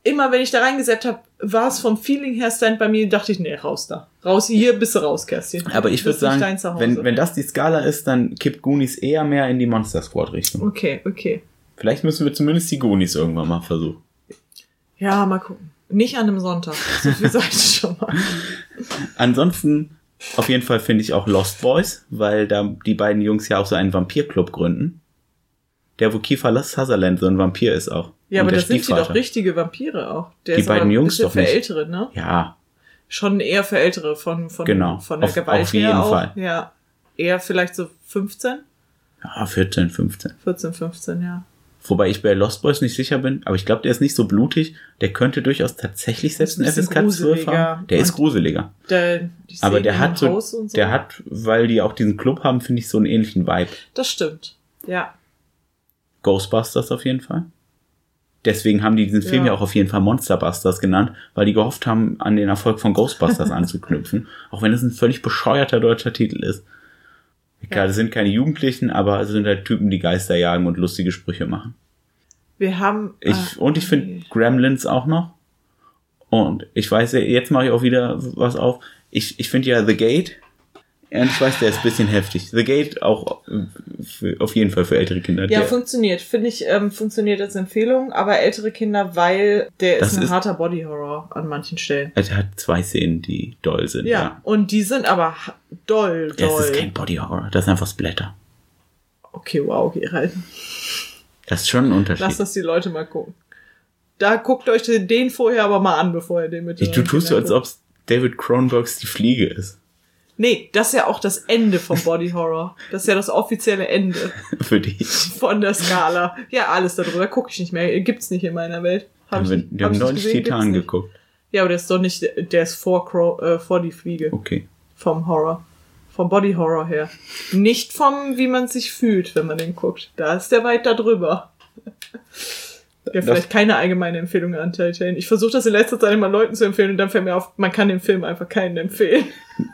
immer, wenn ich da reingesetzt habe, war es vom Feeling her Stand By Me, dachte ich, nee, raus da. Raus hier, bist du raus, Kerstin. Aber ich würde sagen, wenn das die Skala ist, dann kippt Goonies eher mehr in die Monster Squad Richtung. Okay. Vielleicht müssen wir zumindest die Goonies irgendwann mal versuchen. Ja, mal gucken. Nicht an einem Sonntag. So viel sag ich schon mal. Ansonsten, auf jeden Fall finde ich auch Lost Boys, weil da die beiden Jungs ja auch so einen Vampirclub gründen. Der, wo Kiefer Sutherland so ein Vampir ist auch. Ja, aber das sind die doch richtige Vampire auch. Der die ist beiden aber Jungs doch nicht. Für Ältere, ne? Ja. Schon eher für Ältere von der Gewalt auf jeden her auch. Fall. Ja. Eher vielleicht so 15? Ja, 14, 15, ja. Wobei ich bei Lost Boys nicht sicher bin, aber ich glaube, der ist nicht so blutig. Der könnte durchaus tatsächlich selbst einen FSK 12 haben. Der ist gruseliger. Aber der hat so, weil die auch diesen Club haben, finde ich so einen ähnlichen Vibe. Das stimmt, ja. Ghostbusters auf jeden Fall. Deswegen haben die diesen Film ja auch auf jeden Fall Monster Busters genannt, weil die gehofft haben, an den Erfolg von Ghostbusters anzuknüpfen. Auch wenn das ein völlig bescheuerter deutscher Titel ist. Klar, das sind keine Jugendlichen, aber es sind halt Typen, die Geister jagen und lustige Sprüche machen. Wir haben... Ich finde Gremlins auch noch. Und ich weiß, jetzt mache ich auch wieder was auf. Ich finde ja The Gate. Und ich weiß, der ist ein bisschen heftig. The Gate auch auf jeden Fall für ältere Kinder. Ja, funktioniert. Finde ich, funktioniert als Empfehlung. Aber ältere Kinder, weil der ist ein harter Body-Horror an manchen Stellen. Also er hat zwei Szenen, die doll sind. Ja. Und die sind aber doll. Das ist kein Body-Horror. Das ist einfach Splatter. Okay, wow, geh rein. Das ist schon ein Unterschied. Lass das die Leute mal gucken. Da guckt euch den vorher aber mal an, bevor ihr den mit... Du tust so, als ob es David Cronenbergs Die Fliege ist. Nee, das ist ja auch das Ende vom Body Horror. Das ist ja das offizielle Ende. Für dich. Von der Skala. Ja, alles darüber gucke ich nicht mehr. Gibt's nicht in meiner Welt. Wir haben 90 Titanen geguckt. Ja, aber der ist doch nicht, der ist vor die Fliege. Okay. Vom Horror. Vom Body Horror her. Nicht vom, wie man sich fühlt, wenn man den guckt. Da ist der weit da drüber. Ja, vielleicht keine allgemeine Empfehlung an Telltale. Ich versuche das in letzter Zeit immer Leuten zu empfehlen und dann fällt mir auf, man kann den Film einfach keinen empfehlen.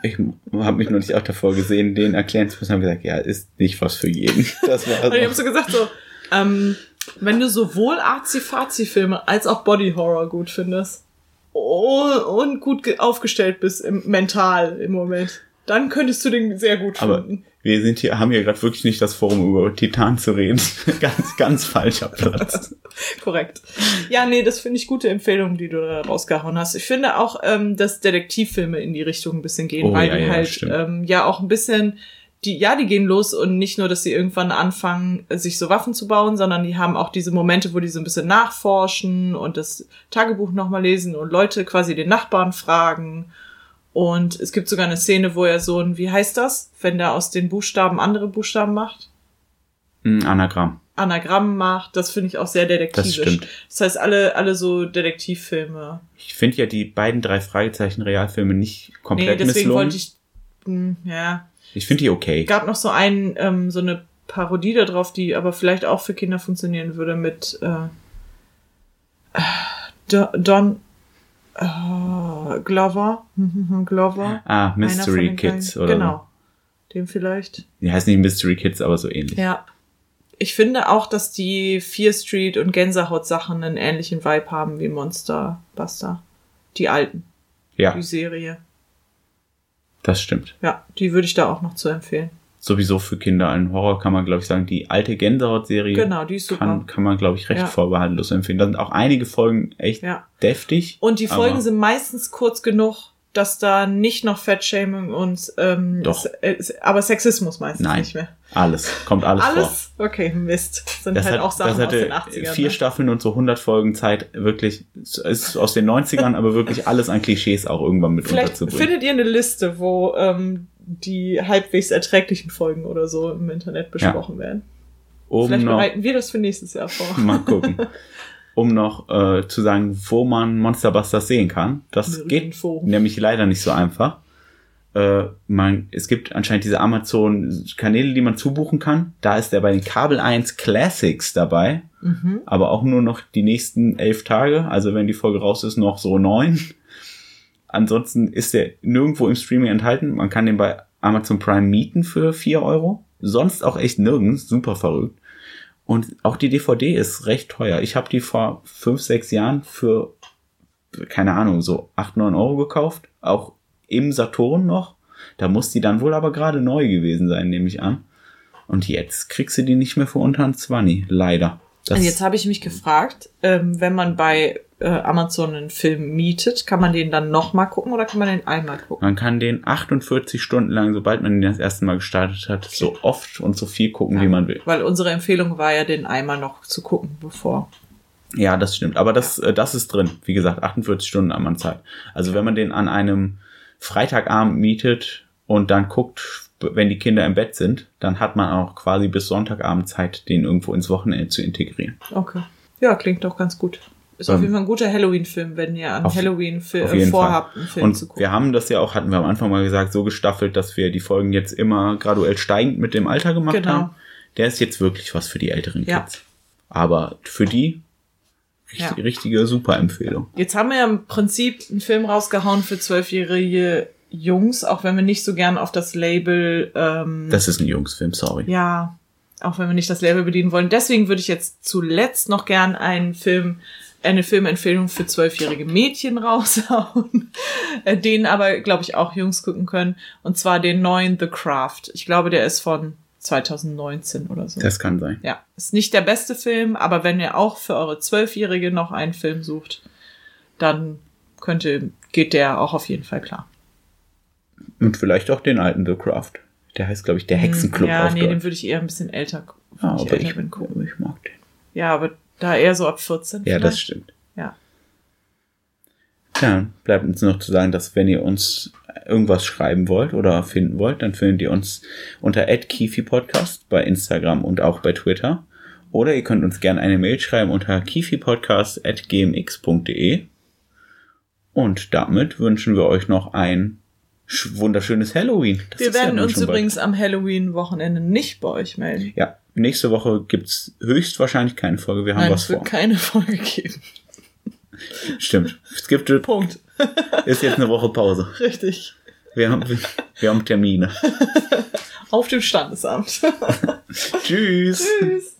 Ich habe mich noch nicht auch davor gesehen, denen erklären zu müssen, haben gesagt, ja, ist nicht was für jeden. Das war also. Ich habe so gesagt, wenn du sowohl Arzi-Fazi-Filme als auch Body-Horror gut findest und gut aufgestellt bist mental im Moment, dann könntest du den sehr gut finden. Aber wir haben hier gerade wirklich nicht das Forum, über Titan zu reden. Ganz, ganz falscher Platz. Korrekt. Ja, nee, das finde ich gute Empfehlungen, die du da rausgehauen hast. Ich finde auch, dass Detektivfilme in die Richtung ein bisschen gehen, weil die halt auch ein bisschen, die gehen los und nicht nur, dass sie irgendwann anfangen, sich so Waffen zu bauen, sondern die haben auch diese Momente, wo die so ein bisschen nachforschen und das Tagebuch nochmal lesen und Leute quasi den Nachbarn fragen. Und es gibt sogar eine Szene, wo er so ein, wie heißt das, wenn der aus den Buchstaben andere Buchstaben macht? Anagramm macht, das finde ich auch sehr detektivisch. Das stimmt. Das heißt, alle so Detektivfilme. Ich finde ja die beiden 3 Fragezeichen-Realfilme nicht komplett misslungen. Nee, deswegen wollte ich, ich finde die okay. Es gab noch so einen, so eine Parodie da drauf, die aber vielleicht auch für Kinder funktionieren würde mit Don... Glover. Ah, Mystery Kids, oder? Genau. Dem vielleicht. Die heißt nicht Mystery Kids, aber so ähnlich. Ja. Ich finde auch, dass die Fear Street und Gänsehaut-Sachen einen ähnlichen Vibe haben wie Monster Buster. Die alten. Ja. Die Serie. Das stimmt. Ja, die würde ich da auch noch zu empfehlen. sowieso für Kinder. Einen Horror kann man, glaube ich, sagen, die alte Gänsehaut-Serie, genau, die ist super. Kann man, glaube ich, recht vorbehaltlos empfehlen. Da sind auch einige Folgen echt deftig. Und die Folgen sind meistens kurz genug, dass da nicht noch Fettshaming und aber Sexismus meistens nicht mehr. Alles. Kommt alles vor. Alles? Okay, Mist. Sind das halt auch Sachen aus den 80ern. 4 Staffeln und so 100 Folgen Zeit, wirklich, ist aus den 90ern, aber wirklich alles an Klischees auch irgendwann mit unterzubringen. Findet ihr eine Liste, wo die halbwegs erträglichen Folgen oder so im Internet besprochen werden? Vielleicht bereiten wir das für nächstes Jahr vor. Mal gucken. Um noch zu sagen, wo man Monster Busters sehen kann. Das geht nämlich leider nicht so einfach. Es gibt anscheinend diese Amazon-Kanäle, die man zubuchen kann. Da ist er bei den Kabel 1 Classics dabei. Mhm. Aber auch nur noch die nächsten 11 Tage. Also wenn die Folge raus ist, noch so 9. Ansonsten ist er nirgendwo im Streaming enthalten. Man kann den bei Amazon Prime mieten für 4€. Sonst auch echt nirgends. Super verrückt. Und auch die DVD ist recht teuer. Ich habe die vor 5-6 Jahren für, keine Ahnung, so 8-9€ gekauft. Auch im Saturn noch. Da muss die dann wohl aber gerade neu gewesen sein, nehme ich an. Und jetzt kriegst du die nicht mehr für unter einen 20, leider. Und jetzt habe ich mich gefragt, wenn man bei Amazon einen Film mietet, kann man den dann nochmal gucken oder kann man den einmal gucken? Man kann den 48 Stunden lang, sobald man den das erste Mal gestartet hat, so oft und so viel gucken, wie man will. Weil unsere Empfehlung war ja, den einmal noch zu gucken, bevor. Ja, das stimmt. Aber das ist drin. Wie gesagt, 48 Stunden hat man Zeit. Also wenn man den an einem Freitagabend mietet und dann guckt, wenn die Kinder im Bett sind, dann hat man auch quasi bis Sonntagabend Zeit, den irgendwo ins Wochenende zu integrieren. Okay. Ja, klingt doch ganz gut. Ist auf jeden Fall ein guter Halloween-Film, wenn ihr an Halloween vorhabt, einen Film zu gucken. Und wir haben das ja auch, hatten wir am Anfang mal gesagt, so gestaffelt, dass wir die Folgen jetzt immer graduell steigend mit dem Alter gemacht haben. Der ist jetzt wirklich was für die älteren Kids. Aber für die richtige Super-Empfehlung. Jetzt haben wir ja im Prinzip einen Film rausgehauen für 12-jährige Jungs, auch wenn wir nicht so gern auf das Label... das ist ein Jungsfilm, sorry. Ja, auch wenn wir nicht das Label bedienen wollen. Deswegen würde ich jetzt zuletzt noch gern eine Filmempfehlung für 12-jährige Mädchen raushauen, den aber, glaube ich, auch Jungs gucken können. Und zwar den neuen The Craft. Ich glaube, der ist von 2019 oder so. Das kann sein. Ja, ist nicht der beste Film, aber wenn ihr auch für eure 12-Jährige noch einen Film sucht, dann geht der auch auf jeden Fall klar. Und vielleicht auch den alten The Craft. Der heißt, glaube ich, der Hexenclub. Ja, nee, den würde ich eher ein bisschen älter gucken. Ja, aber ich mag den. Ja, aber da eher so ab 14 vielleicht. Ja, das stimmt. Ja. Dann bleibt uns noch zu sagen, dass wenn ihr uns irgendwas schreiben wollt oder finden wollt, dann findet ihr uns unter @kifipodcast bei Instagram und auch bei Twitter. Oder ihr könnt uns gerne eine Mail schreiben unter kifipodcast@gmx.de. Und damit wünschen wir euch noch ein wunderschönes Halloween. Wir werden uns übrigens am Halloween-Wochenende nicht bei euch melden. Ja, nächste Woche gibt's höchstwahrscheinlich keine Folge. Wir haben was vor. Es wird keine Folge geben. Stimmt. Es gibt Punkt. Ist jetzt eine Woche Pause. Richtig. Wir haben Termine. Auf dem Standesamt. Tschüss. Tschüss.